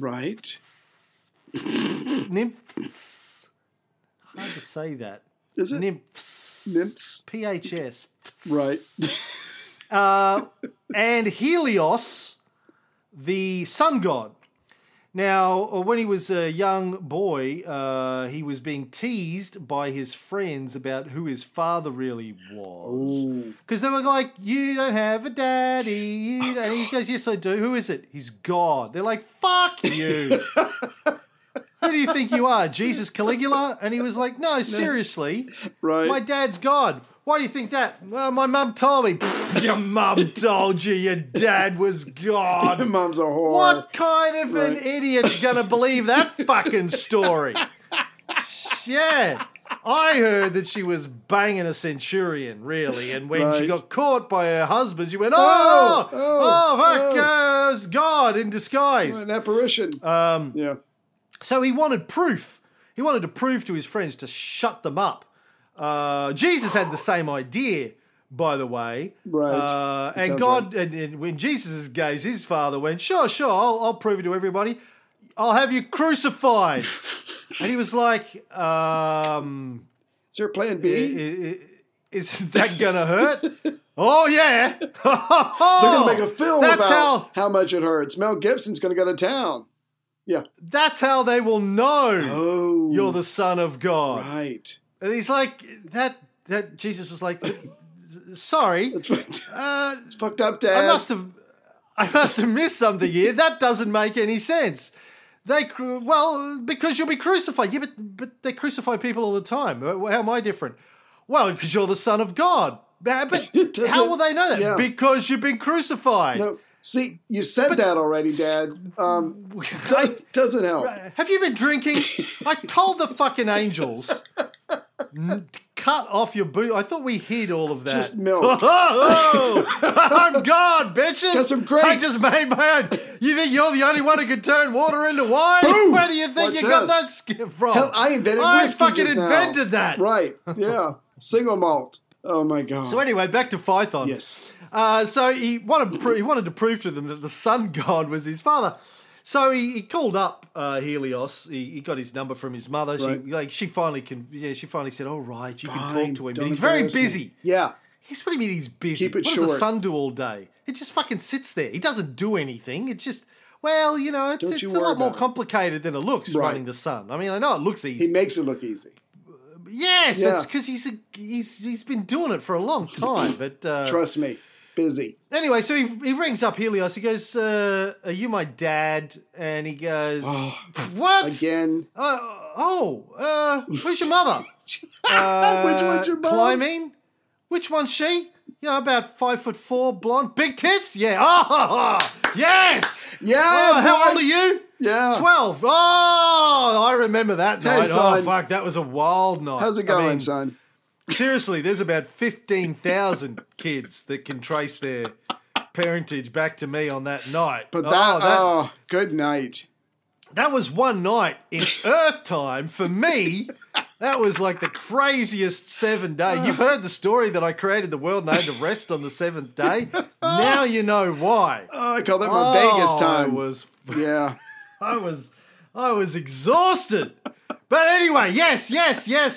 Right. Nymphs. Hard to say that. Is it? Nymphs. PHS. Right. And Helios, the sun god. Now, when he was a young boy, he was being teased by his friends about who his father really was. Because they were like, you don't have a daddy. And he goes, yes, I do. Who is it? He's God. They're like, fuck you. Who do you think you are, Jesus Caligula? And he was like, no, seriously. Right. My dad's God. Why do you think that? Well, my mum told me. Your mum told you your dad was God. Your mum's a whore. What kind of an idiot's going to believe that fucking story? Yeah. I heard that she was banging a centurion, really. And when she got caught by her husband, she went, oh, fuck, it was God in disguise. An apparition. Yeah. So he wanted proof. He wanted to prove to his friends to shut them up. Jesus had the same idea, by the way. Right. And God, right. And when Jesus' gaze, his father went, sure, I'll prove it to everybody. I'll have you crucified. And he was like, is there a plan B? Is that going to hurt? Oh, yeah. They're going to make a film about how much it hurts. Mel Gibson's going to go to town. Yeah. That's how they will know you're the Son of God. Right. And he's like, that Jesus was like, sorry. It's fucked up, Dad. I must have missed something here. That doesn't make any sense. Because you'll be crucified. Yeah, but they crucify people all the time. How am I different? Well, because you're the Son of God. But how will they know that? Yeah. Because you've been crucified. No. See, you said that already, Dad. Doesn't help. Have you been drinking? I told the fucking angels, cut off your boot. I thought we hid all of that. Just milk. I'm God, bitches. Got some grapes. I just made my own. You think you're the only one who could turn water into wine? Boom. Where do you think got that skin from? Hell, I invented whiskey just now. I fucking invented that. Right, yeah. Single malt. Oh, my God. So anyway, back to Phaethon. Yes. So he wanted to prove to them that the sun god was his father. So he called up Helios. He got his number from his mother. Right. She finally said, "All right, you can talk to him." But he's very busy. Yeah. Here's what I mean. He's busy. Keep it short. What does the sun do all day? It just fucking sits there. He doesn't do anything. It's just it's a lot more complicated than it looks running the sun. I mean, I know it looks easy. He makes it look easy. Yes, it's because he's been doing it for a long time. But trust me. Busy. Anyway, so he rings up Helios. He goes, are you my dad? And he goes, what? Again? Who's your mother? Which one's your mother? Clymene? Which one's she? About 5'4", blonde. Big tits? Yeah. Oh, yes! Yeah, how old are you? Yeah. 12. Oh, I remember that night. Son. Oh, fuck, that was a wild night. How's it going, son? Seriously, there's about 15,000 kids that can trace their parentage back to me on that night. But good night. That was one night in Earth time. For me, that was like the craziest 7 day. You've heard the story that I created the world and I had to rest on the seventh day. Now you know why. Oh, I call that my Vegas time. I was exhausted. But anyway, yes,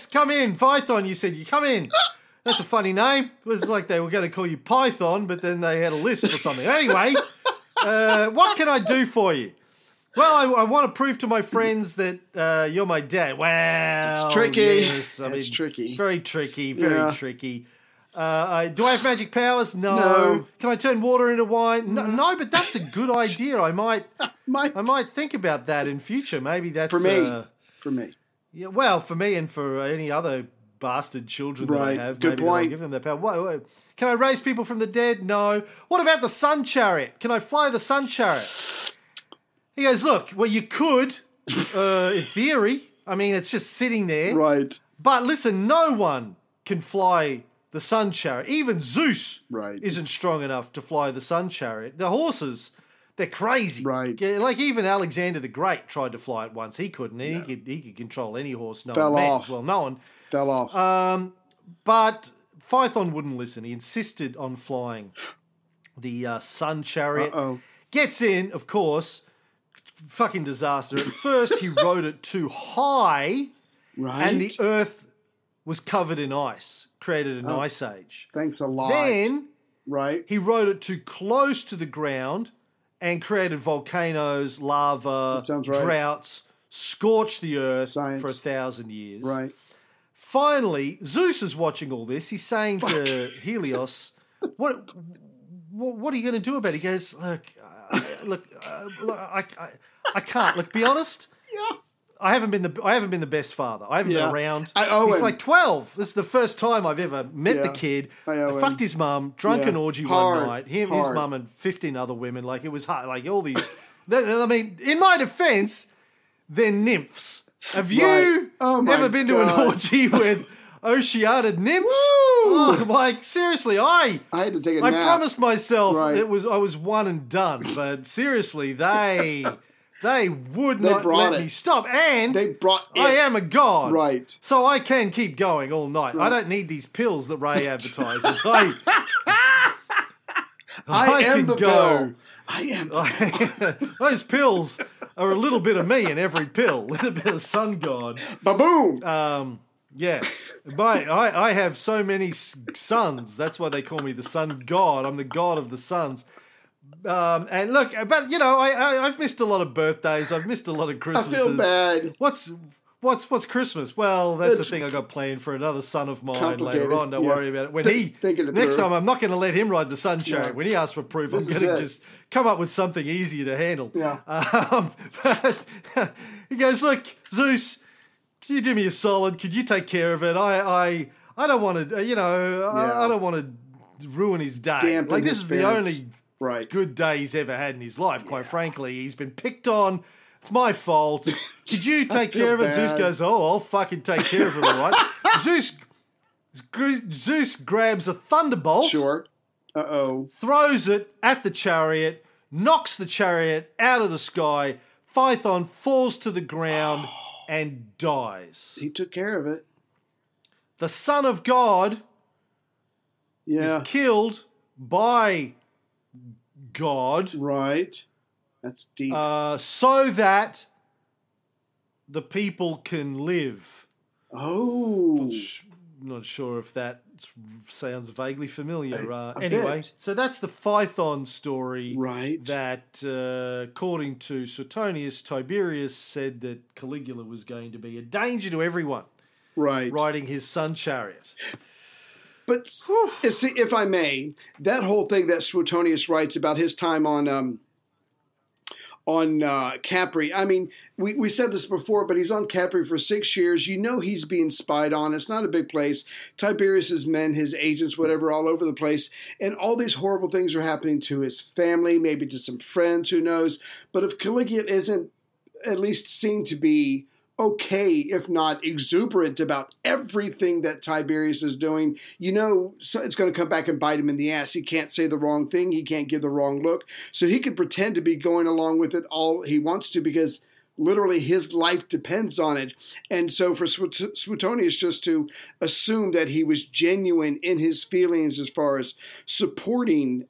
come in. Phaethon, you said you come in. That's a funny name. It was like they were going to call you Python, but then they had a list or something. Anyway, what can I do for you? Well, I want to prove to my friends that you're my dad. Wow. It's tricky. Yes, it's tricky. Very tricky, very tricky. Do I have magic powers? No. Can I turn water into wine? No, but that's a good idea. I might think about that in future. Maybe that's for me. Yeah, well, for me and for any other bastard children that I have. Good maybe point. Give them that power. Whoa. Can I raise people from the dead? No. What about the sun chariot? Can I fly the sun chariot? He goes, look, well, you could, in theory. I mean, it's just sitting there. Right. But listen, no one can fly the sun chariot. Even Zeus isn't strong enough to fly the sun chariot. The horses, they're crazy. Right. Like even Alexander the Great tried to fly it once. He couldn't. Yeah. He could control any horse. Fell off. But Phaethon wouldn't listen. He insisted on flying the sun chariot. Uh-oh. Gets in, of course. Fucking disaster. At first, he rode it too high. Right. And the earth was covered in ice, created an ice age. Thanks a lot. Then he rode it too close to the ground and created volcanoes, lava, droughts, scorched the earth for 1,000 years. Right. Finally, Zeus is watching all this. He's saying to Helios, what are you going to do about it? He goes, look, I can't. Look, be honest. Yeah. I haven't been the best father. I haven't been around. He's like 12. This is the first time I've ever met the kid. I fucked his mum, drunk an orgy one night. His mum and 15 other women. Like it was hard. Like all these. I mean, in my defence, they're nymphs. Have you ever been to an orgy with oceanid nymphs? Oh, like seriously, I had to take a nap. I promised myself I was one and done. But seriously, they. They would not let me stop. And I am a god. Right. So I can keep going all night. Right. I don't need these pills that Ray advertises. I am the pill. I am the pill. Those pills are a little bit of me in every pill. A little bit of sun god. Ba-boom. Yeah. I have so many sons. That's why they call me the sun god. I'm the god of the suns. And look, but you know, I've missed a lot of birthdays. I've missed a lot of Christmases. I feel bad. What's Christmas? Well, that's the thing I got planned for another son of mine later on. Don't worry about it. When next time, I'm not going to let him ride the sun chariot. Yeah. When he asks for proof, I'm going to just come up with something easier to handle. Yeah. But he goes, look, Zeus, can you do me a solid? Could you take care of it? I don't want to. You know, I don't want to ruin his day. Dampen like this is the only. Right. Good day he's ever had in his life, quite frankly. He's been picked on. It's my fault. Did you take care of it? Zeus goes, I'll fucking take care of it, all right? Zeus grabs a thunderbolt. Sure. Uh-oh. Throws it at the chariot, knocks the chariot out of the sky. Phaethon falls to the ground and dies. He took care of it. The Son of God is killed by God. Right. That's deep. So that the people can live. Oh. Not sure if that sounds vaguely familiar. Anyway, so that's the Phaethon story. Right. That, according to Suetonius, Tiberius said that Caligula was going to be a danger to everyone. Right. Riding his sun chariot. But see, if I may, that whole thing that Suetonius writes about his time on Capri. I mean, we said this before, but he's on Capri for 6 years. You know he's being spied on. It's not a big place. Tiberius's men, his agents, whatever, all over the place. And all these horrible things are happening to his family, maybe to some friends, who knows. But if Caligula isn't at least seen to be okay, if not exuberant about everything that Tiberius is doing, you know it's going to come back and bite him in the ass. He can't say the wrong thing. He can't give the wrong look. So he could pretend to be going along with it all he wants to because literally his life depends on it. And so for Suetonius just to assume that he was genuine in his feelings as far as supporting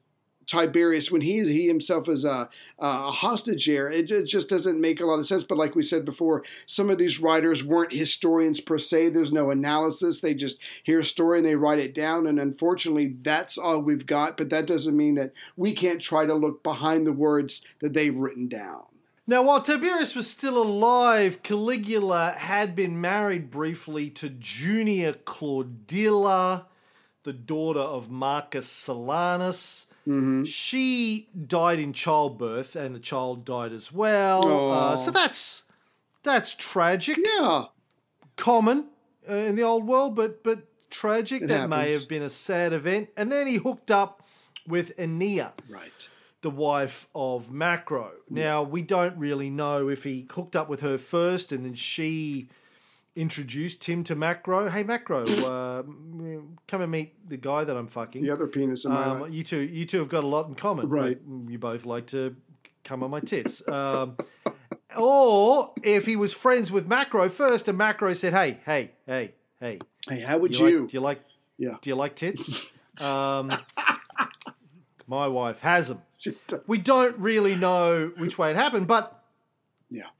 Tiberius when he himself is a hostage here, it just doesn't make a lot of sense. But like we said before, some of these writers weren't historians per se. There's no analysis. They just hear a story and they write it down. And unfortunately, that's all we've got. But that doesn't mean that we can't try to look behind the words that they've written down. Now, while Tiberius was still alive, Caligula had been married briefly to Junia Claudilla, the daughter of Marcus Silanus. Mm-hmm. She died in childbirth, and the child died as well. So that's tragic. Yeah, common in the old world, but tragic. It happens. May have been a sad event. And then he hooked up with Aenea, right, the wife of Macro. Now, we don't really know if he hooked up with her first and then she introduced him to Macro. Hey, Macro, come and meet the guy that I'm fucking. The other penis in my life. You two have got a lot in common. Right. You both like to come on my tits. Or if he was friends with Macro first and Macro said, hey. Hey, how would you? Do you like tits? My wife has them. We don't really know which way it happened, but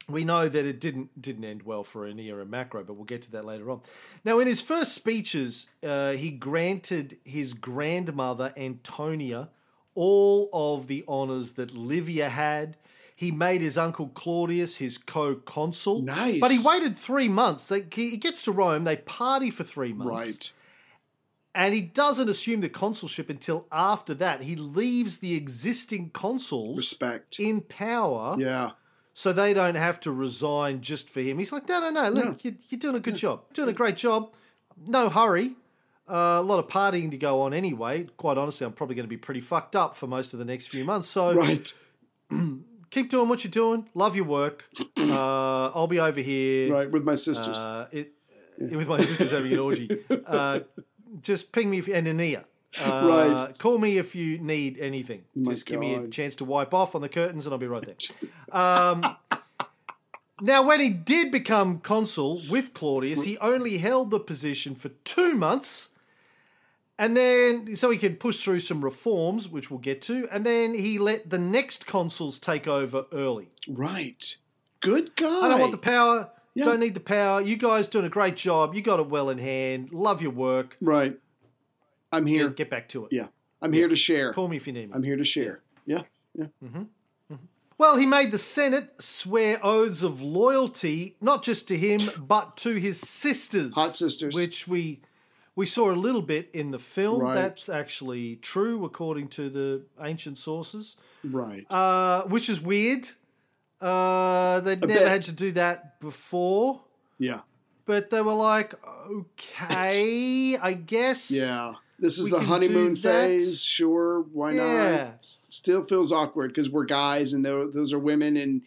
we know that it didn't end well for Aenea and Macro, but we'll get to that later on. Now, in his first speeches, he granted his grandmother, Antonia, all of the honours that Livia had. He made his uncle Claudius his co-consul. Nice. But he waited 3 months. He gets to Rome. They party for 3 months. Right. And he doesn't assume the consulship until after that. He leaves the existing consuls in power, so they don't have to resign just for him. He's like, no, look, you're doing a good job. Doing a great job. No hurry. A lot of partying to go on anyway. Quite honestly, I'm probably going to be pretty fucked up for most of the next few months. So keep doing what you're doing. Love your work. I'll be over here. Right, with my sisters. With my sisters having an orgy. Just ping me and Aenea. Right. Call me if you need anything. Just give me a chance to wipe off on the curtains and I'll be right there. Now, when he did become consul with Claudius, he only held the position for 2 months. And then, so he could push through some reforms, which we'll get to. And then he let the next consuls take over early. Right. Good guy. I don't want the power. Yeah. Don't need the power. You guys doing a great job. You got it well in hand. Love your work. Right. I'm here. Get back to it. Yeah. I'm here to share. Call me if you need me. I'm here to share. Yeah. Mm-hmm. Mm-hmm. Well, he made the Senate swear oaths of loyalty, not just to him, but to his sisters. Hot sisters. Which we saw a little bit in the film. Right. That's actually true, according to the ancient sources. Right. Which is weird. They'd never had to do that before. Yeah. But they were like, okay, I guess. Yeah. This is the honeymoon phase. Sure. Why not? Still feels awkward because we're guys and those are women. And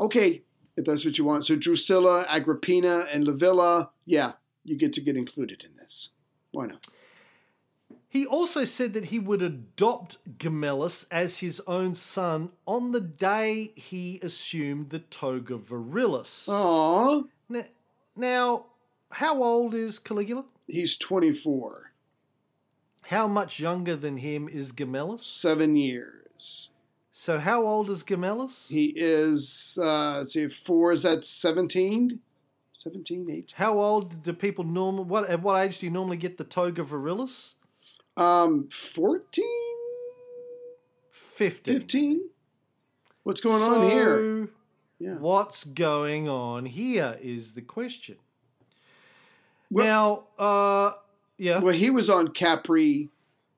okay, if that's what you want. So Drusilla, Agrippina, and Livilla, you get to get included in this. Why not? He also said that he would adopt Gemellus as his own son on the day he assumed the toga virilis. Aww. Now, how old is Caligula? He's 24. How much younger than him is Gemellus? 7 years. So how old is Gemellus? He is, let's see, 4, is that 17? 17, 18. How old do people normally, at what age do you normally get the toga virilis? 14? 15. 15? What's going on here? Yeah. What's going on here is the question. Well, now, well, he was on Capri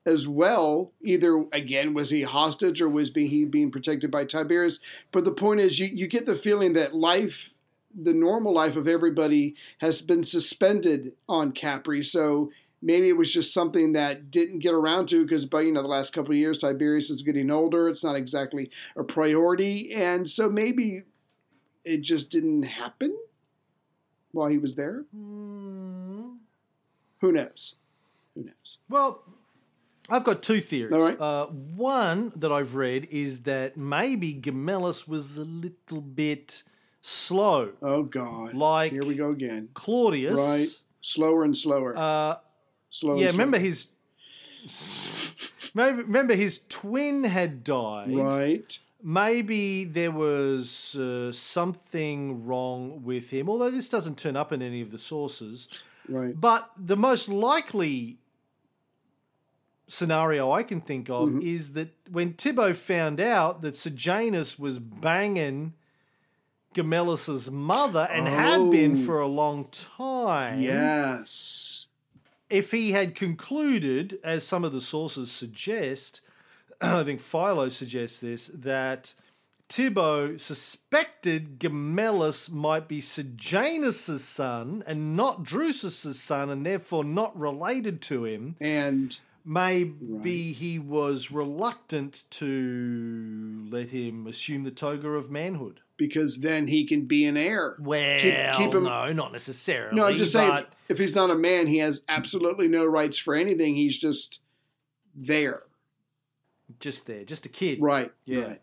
as well. Either, again, was he hostage or was he being protected by Tiberius? But the point is, you get the feeling that life, the normal life of everybody, has been suspended on Capri. So maybe it was just something that didn't get around to because, the last couple of years, Tiberius is getting older. It's not exactly a priority. And so maybe it just didn't happen while he was there. Mm. Who knows? Well, I've got 2 theories. All right. One that I've read is that maybe Gemellus was a little bit slow. Oh, God. Like, here we go again. Claudius. Right. Slower and slower. Slow. Remember his twin had died. Right. Maybe there was something wrong with him, although this doesn't turn up in any of the sources. Right. But the most likely scenario I can think of is that when Tibbo found out that Sejanus was banging Gemellus's mother and had been for a long time. Yes. If he had concluded, as some of the sources suggest, I think Philo suggests this, that Tibbo suspected Gemellus might be Sejanus' son and not Drusus' son, and therefore not related to him. And maybe he was reluctant to let him assume the toga of manhood. Because then he can be an heir. Well, keep him, no, not necessarily. No, I'm just saying, if he's not a man, he has absolutely no rights for anything. He's just there. Just there, just a kid. Right, yeah. Right.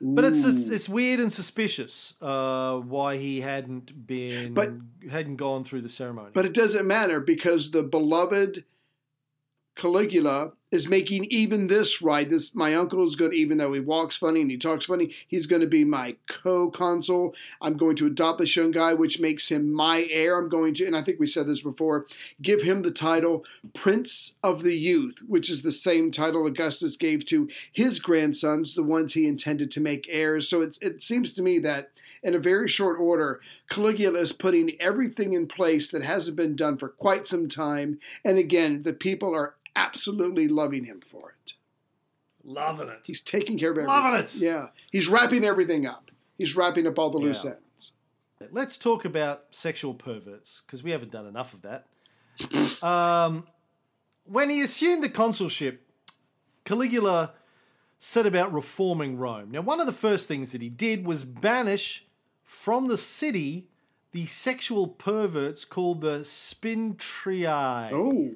But it's weird and suspicious why he hadn't gone through the ceremony. But it doesn't matter because the beloved Caligula is making even this right. This my uncle is going to, even though he walks funny and he talks funny, he's going to be my co-consul. I'm going to adopt this young guy, which makes him my heir. I'm going to, and I think we said this before, give him the title Prince of the Youth, which is the same title Augustus gave to his grandsons, the ones he intended to make heirs. So it seems to me that in a very short order, Caligula is putting everything in place that hasn't been done for quite some time. And again, the people are absolutely loving him for it. Loving it. He's taking care of everything. Loving it. Yeah. He's wrapping everything up. He's wrapping up all the loose ends. Let's talk about sexual perverts, because we haven't done enough of that. When he assumed the consulship, Caligula set about reforming Rome. Now, one of the first things that he did was banish from the city the sexual perverts called the Spintriae. Oh.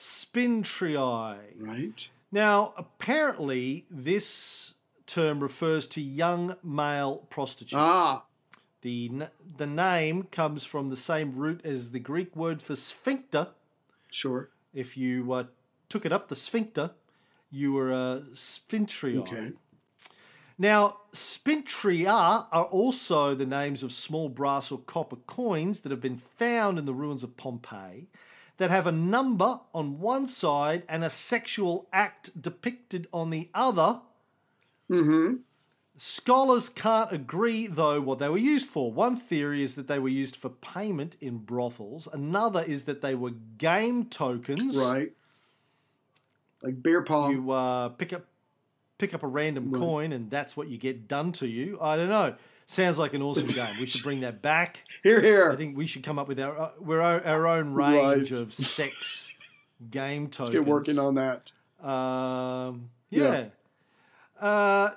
Spintriae. Right. Now, apparently, this term refers to young male prostitutes. Ah. The name comes from the same root as the Greek word for sphincter. Sure. If you took it up the sphincter, you were a Spintriae. Okay. Now, Spintria are also the names of small brass or copper coins that have been found in the ruins of Pompeii that have a number on one side and a sexual act depicted on the other. Mm-hmm. Scholars can't agree, though, what they were used for. One theory is that they were used for payment in brothels. Another is that they were game tokens. Right. Like beer pong. You pick up a random coin and that's what you get done to you. I don't know. Sounds like an awesome game. We should bring that back. Hear, hear. I think we should come up with our own range of sex game tokens. Let's get working on that. Now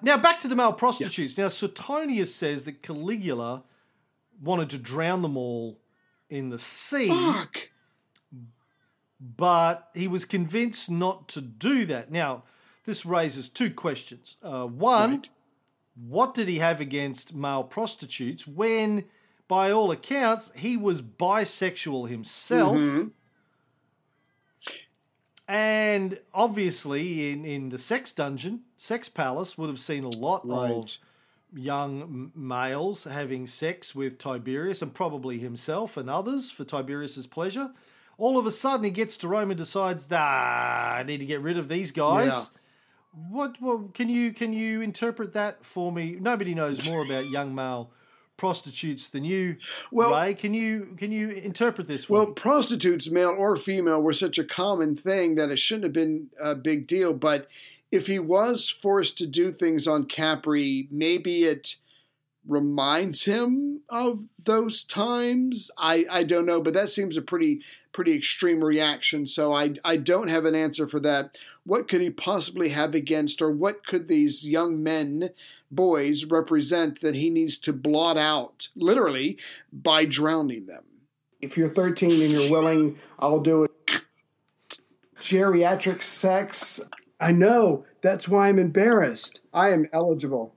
back to the male prostitutes. Yeah. Now Suetonius says that Caligula wanted to drown them all in the sea. Fuck. But he was convinced not to do that. Now, this raises two questions. One, what did he have against male prostitutes when, by all accounts, he was bisexual himself? Mm-hmm. And obviously in the sex dungeon, sex palace, would have seen a lot of young males having sex with Tiberius and probably himself and others for Tiberius's pleasure. All of a sudden, he gets to Rome and decides, I need to get rid of these guys. Yeah. Well, can you interpret that for me? Nobody knows more about young male prostitutes than you, Ray. Can you interpret this for me? Prostitutes, male or female, were such a common thing that it shouldn't have been a big deal. But if he was forced to do things on Capri, maybe it reminds him of those times. I don't know, but that seems a pretty extreme reaction, so I don't have an answer for that. What could he possibly have against, or what could these young men, boys, represent that he needs to blot out, literally, by drowning them? If you're 13 and you're willing, I'll do it. Geriatric sex. I know. That's why I'm embarrassed. I am eligible.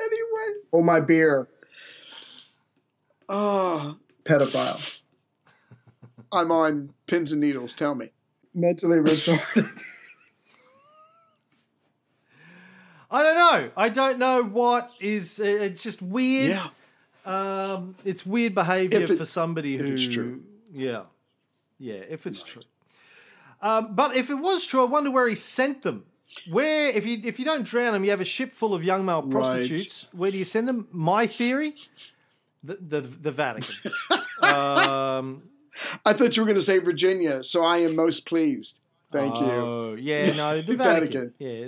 Anyway. Oh, my beer. Oh. Pedophile. I'm on pins and needles, tell me. Mentally retarded. I don't know what is... It's just weird. Yeah. It's weird behaviour for somebody who... If it's true. Yeah. Yeah, if it's true. But if it was true, I wonder where he sent them. Where, if you don't drown them, you have a ship full of young male prostitutes. Where do you send them? My theory? The Vatican. I thought you were going to say Virginia, so I am most pleased. Thank you. Yeah, no, the Vatican. Yeah,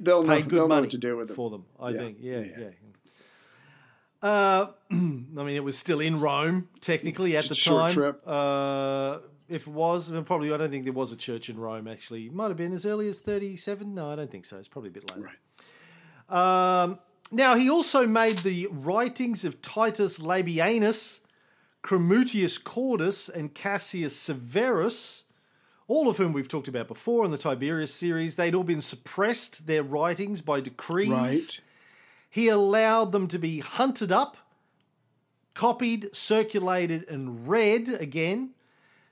they'll pay good money to deal with it for them. I think. Yeah. I mean, it was still in Rome technically at the time. Short trip. If it was, probably. I don't think there was a church in Rome. Actually, it might have been as early as 37. No, I don't think so. It's probably a bit later. Right. Now, he also made the writings of Titus Labienus, Cremutius Cordus, and Cassius Severus, all of whom we've talked about before in the Tiberius series. They'd all been suppressed, their writings, by decrees. Right. He allowed them to be hunted up, copied, circulated, and read again,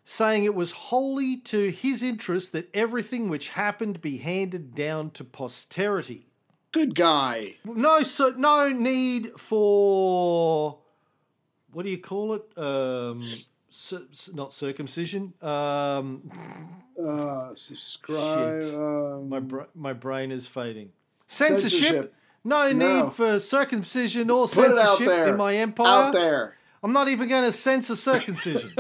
saying it was wholly to his interest that everything which happened be handed down to posterity. Good guy. No need for, what do you call it? Not circumcision. Subscribe. Shit. My brain is fading. Censorship. No need for circumcision or censorship in my empire. Out there. I'm not even going to censor circumcision.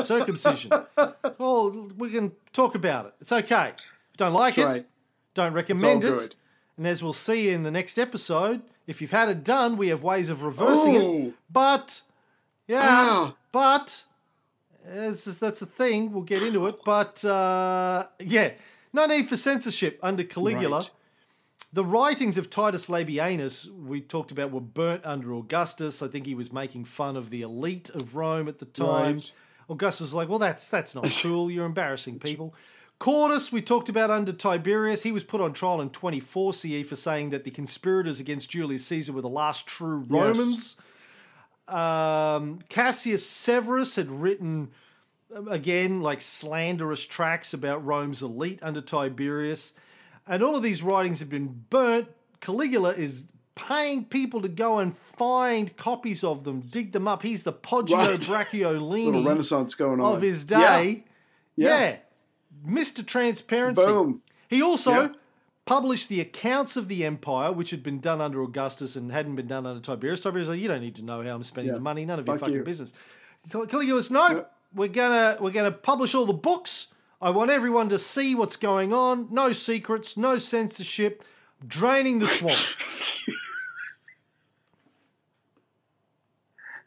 Oh, we can talk about it. It's okay. Don't like That's it. Right. Don't recommend it's all it. Good. And as we'll see in the next episode, if you've had it done, we have ways of reversing it. That's the thing. We'll get into it. But, no need for censorship under Caligula. Right. The writings of Titus Labienus, we talked about, were burnt under Augustus. I think he was making fun of the elite of Rome at the time. Right. Augustus was like, well, that's not cool. You're embarrassing people. Cordus, we talked about under Tiberius. He was put on trial in 24 CE for saying that the conspirators against Julius Caesar were the last true Romans. Yes. Cassius Severus had written, again, like slanderous tracts about Rome's elite under Tiberius. And all of these writings have been burnt. Caligula is paying people to go and find copies of them, dig them up. He's the Poggio Bracciolini little Renaissance going on of his day. Yeah. Mr. Transparency. Boom. He also published the accounts of the empire, which had bbeen done under Augustus and hadn't been done under Tiberius. Tiberius was like, you don't need to know how I'm spending the money. None of your fucking business. Caligula's, we're gonna publish all the books. I want everyone to see what's going on. No secrets, no censorship. Draining the swamp.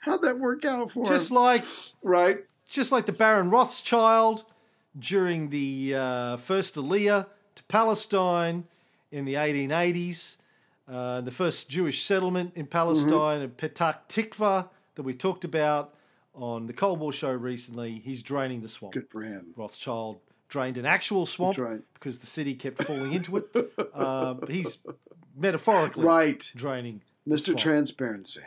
How'd that work out for him? Just like the Baron Rothschild during the first Aliyah to Palestine in the 1880s, the first Jewish settlement in Palestine at Petach Tikva that we talked about on the Cold War show recently. He's draining the swamp. Good for him. Rothschild drained an actual swamp because the city kept falling into it. He's metaphorically draining Mr. the swamp. Transparency.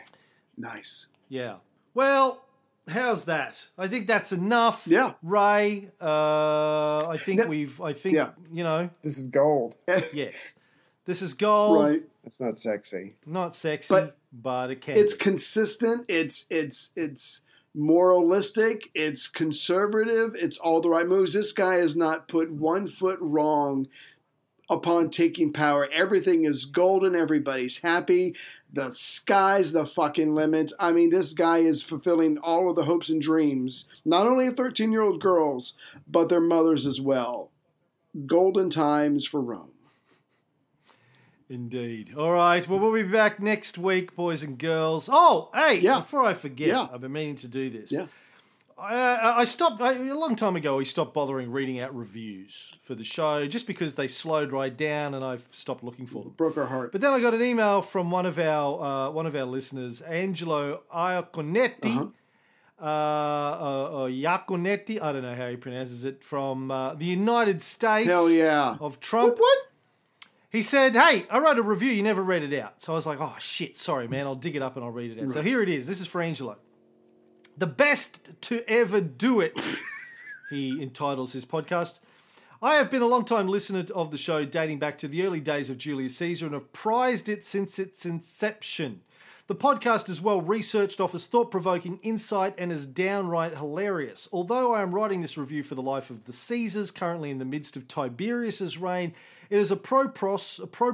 Nice. Yeah. Well, how's that? I think that's enough. Yeah, Ray. This is gold. Yes, this is gold. Right. It's not sexy. Not sexy, but it can. It's consistent. It's moralistic. It's conservative. It's all the right moves. This guy has not put one foot wrong upon taking power. Everything is golden. Everybody's happy. The sky's the fucking limit. I mean, this guy is fulfilling all of the hopes and dreams, not only of 13-year-old girls, but their mothers as well. Golden times for Rome. Indeed. All right. Well, we'll be back next week, boys and girls. Oh, hey, before I forget, I've been meaning to do this. Yeah. A long time ago, I stopped bothering reading out reviews for the show just because they slowed right down and I've stopped looking for them. Broke our heart. But then I got an email from one of our listeners, Angelo Iaconetti. Iaconetti, I don't know how he pronounces it, from the United States of Trump. What? He said, hey, I wrote a review, you never read it out. So I was like, oh, shit, sorry, man, I'll dig it up and I'll read it out. Right. So here it is. This is for Angelo. The best to ever do it, he entitles his podcast. I have been a long-time listener of the show dating back to the early days of Julius Caesar and have prized it since its inception. The podcast is well researched, offers thought-provoking insight, and is downright hilarious. Although I am writing this review for the life of the Caesars, currently in the midst of Tiberius's reign, it is appropriate. Let's go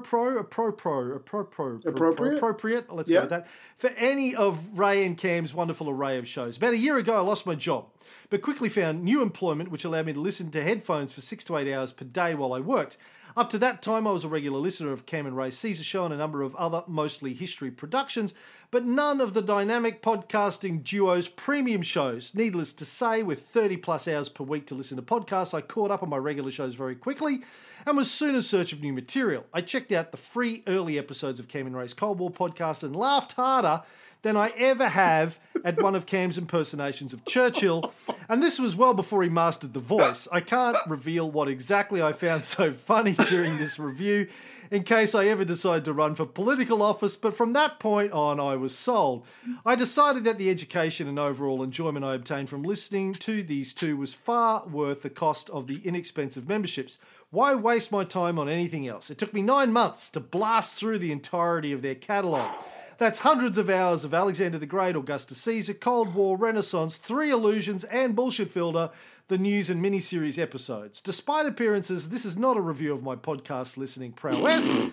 with that. For any of Ray and Cam's wonderful array of shows. About a year ago, I lost my job, but quickly found new employment, which allowed me to listen to headphones for 6 to 8 hours per day while I worked. Up to that time, I was a regular listener of Cam and Ray Caesar Show and a number of other mostly history productions, but none of the dynamic podcasting duo's premium shows. Needless to say, with 30 plus hours per week to listen to podcasts, I caught up on my regular shows very quickly and was soon in search of new material. I checked out the free early episodes of Cam and Ray's Cold War podcast and laughed harder than I ever have at one of Cam's impersonations of Churchill, and this was well before he mastered the voice. I can't reveal what exactly I found so funny during this review in case I ever decide to run for political office, but from that point on, I was sold. I decided that the education and overall enjoyment I obtained from listening to these two was far worth the cost of the inexpensive memberships. Why waste my time on anything else? It took me 9 months to blast through the entirety of their catalogue. That's hundreds of hours of Alexander the Great, Augustus Caesar, Cold War, Renaissance, Three Illusions, and Bullshit Filter, the news and miniseries episodes. Despite appearances, this is not a review of my podcast listening prowess,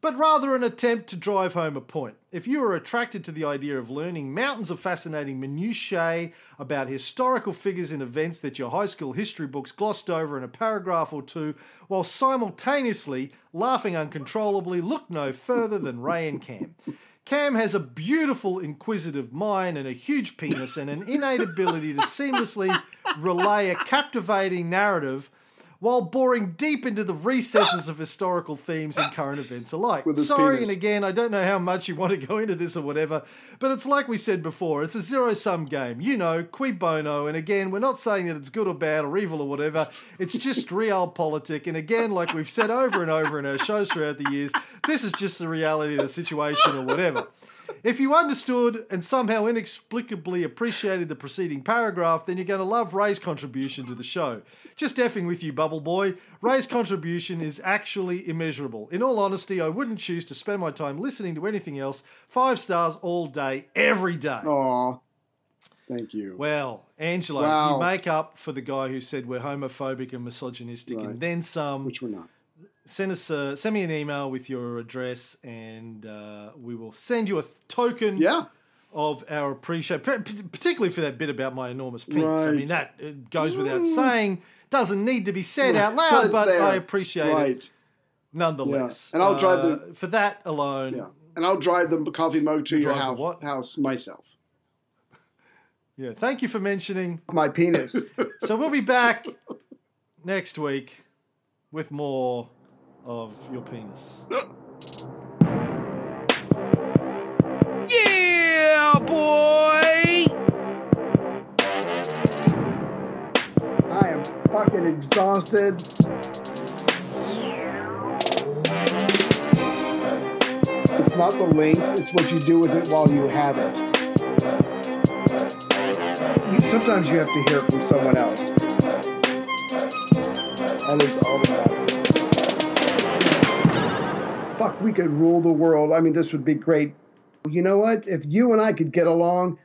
but rather an attempt to drive home a point. If you are attracted to the idea of learning mountains of fascinating minutiae about historical figures and events that your high school history books glossed over in a paragraph or two, while simultaneously laughing uncontrollably, look no further than Ray and Cam. Cam has a beautiful inquisitive mind and a huge penis and an innate ability to seamlessly relay a captivating narrative while boring deep into the recesses of historical themes and current events alike. Sorry, penis. And again, I don't know how much you want to go into this or whatever, but it's like we said before, it's a zero-sum game. You know, qui bono, and again, we're not saying that it's good or bad or evil or whatever. It's just realpolitik, and again, like we've said over and over in our shows throughout the years, this is just the reality of the situation or whatever. If you understood and somehow inexplicably appreciated the preceding paragraph, then you're going to love Ray's contribution to the show. Just effing with you, Bubble Boy. Ray's contribution is actually immeasurable. In all honesty, I wouldn't choose to spend my time listening to anything else. 5 stars all day, every day. Aw, thank you. Well, Angelo, wow. You make up for the guy who said we're homophobic and misogynistic right. And then some. Which we're not. Send me an email with your address, and we will send you a token of our appreciation, particularly for that bit about my enormous penis. Right. I mean, that goes without saying. Doesn't need to be said out loud, but I appreciate it nonetheless. Yeah. And I'll drive them for that alone. Yeah. And I'll drive the coffee mug to your house myself. Yeah, thank you for mentioning my penis. So we'll be back next week with more of your penis. Yeah, boy! I am fucking exhausted. It's not the length, it's what you do with it while you have it. Sometimes you have to hear from someone else. And it's all about it. Fuck, we could rule the world. I mean, this would be great. You know what? If you and I could get along,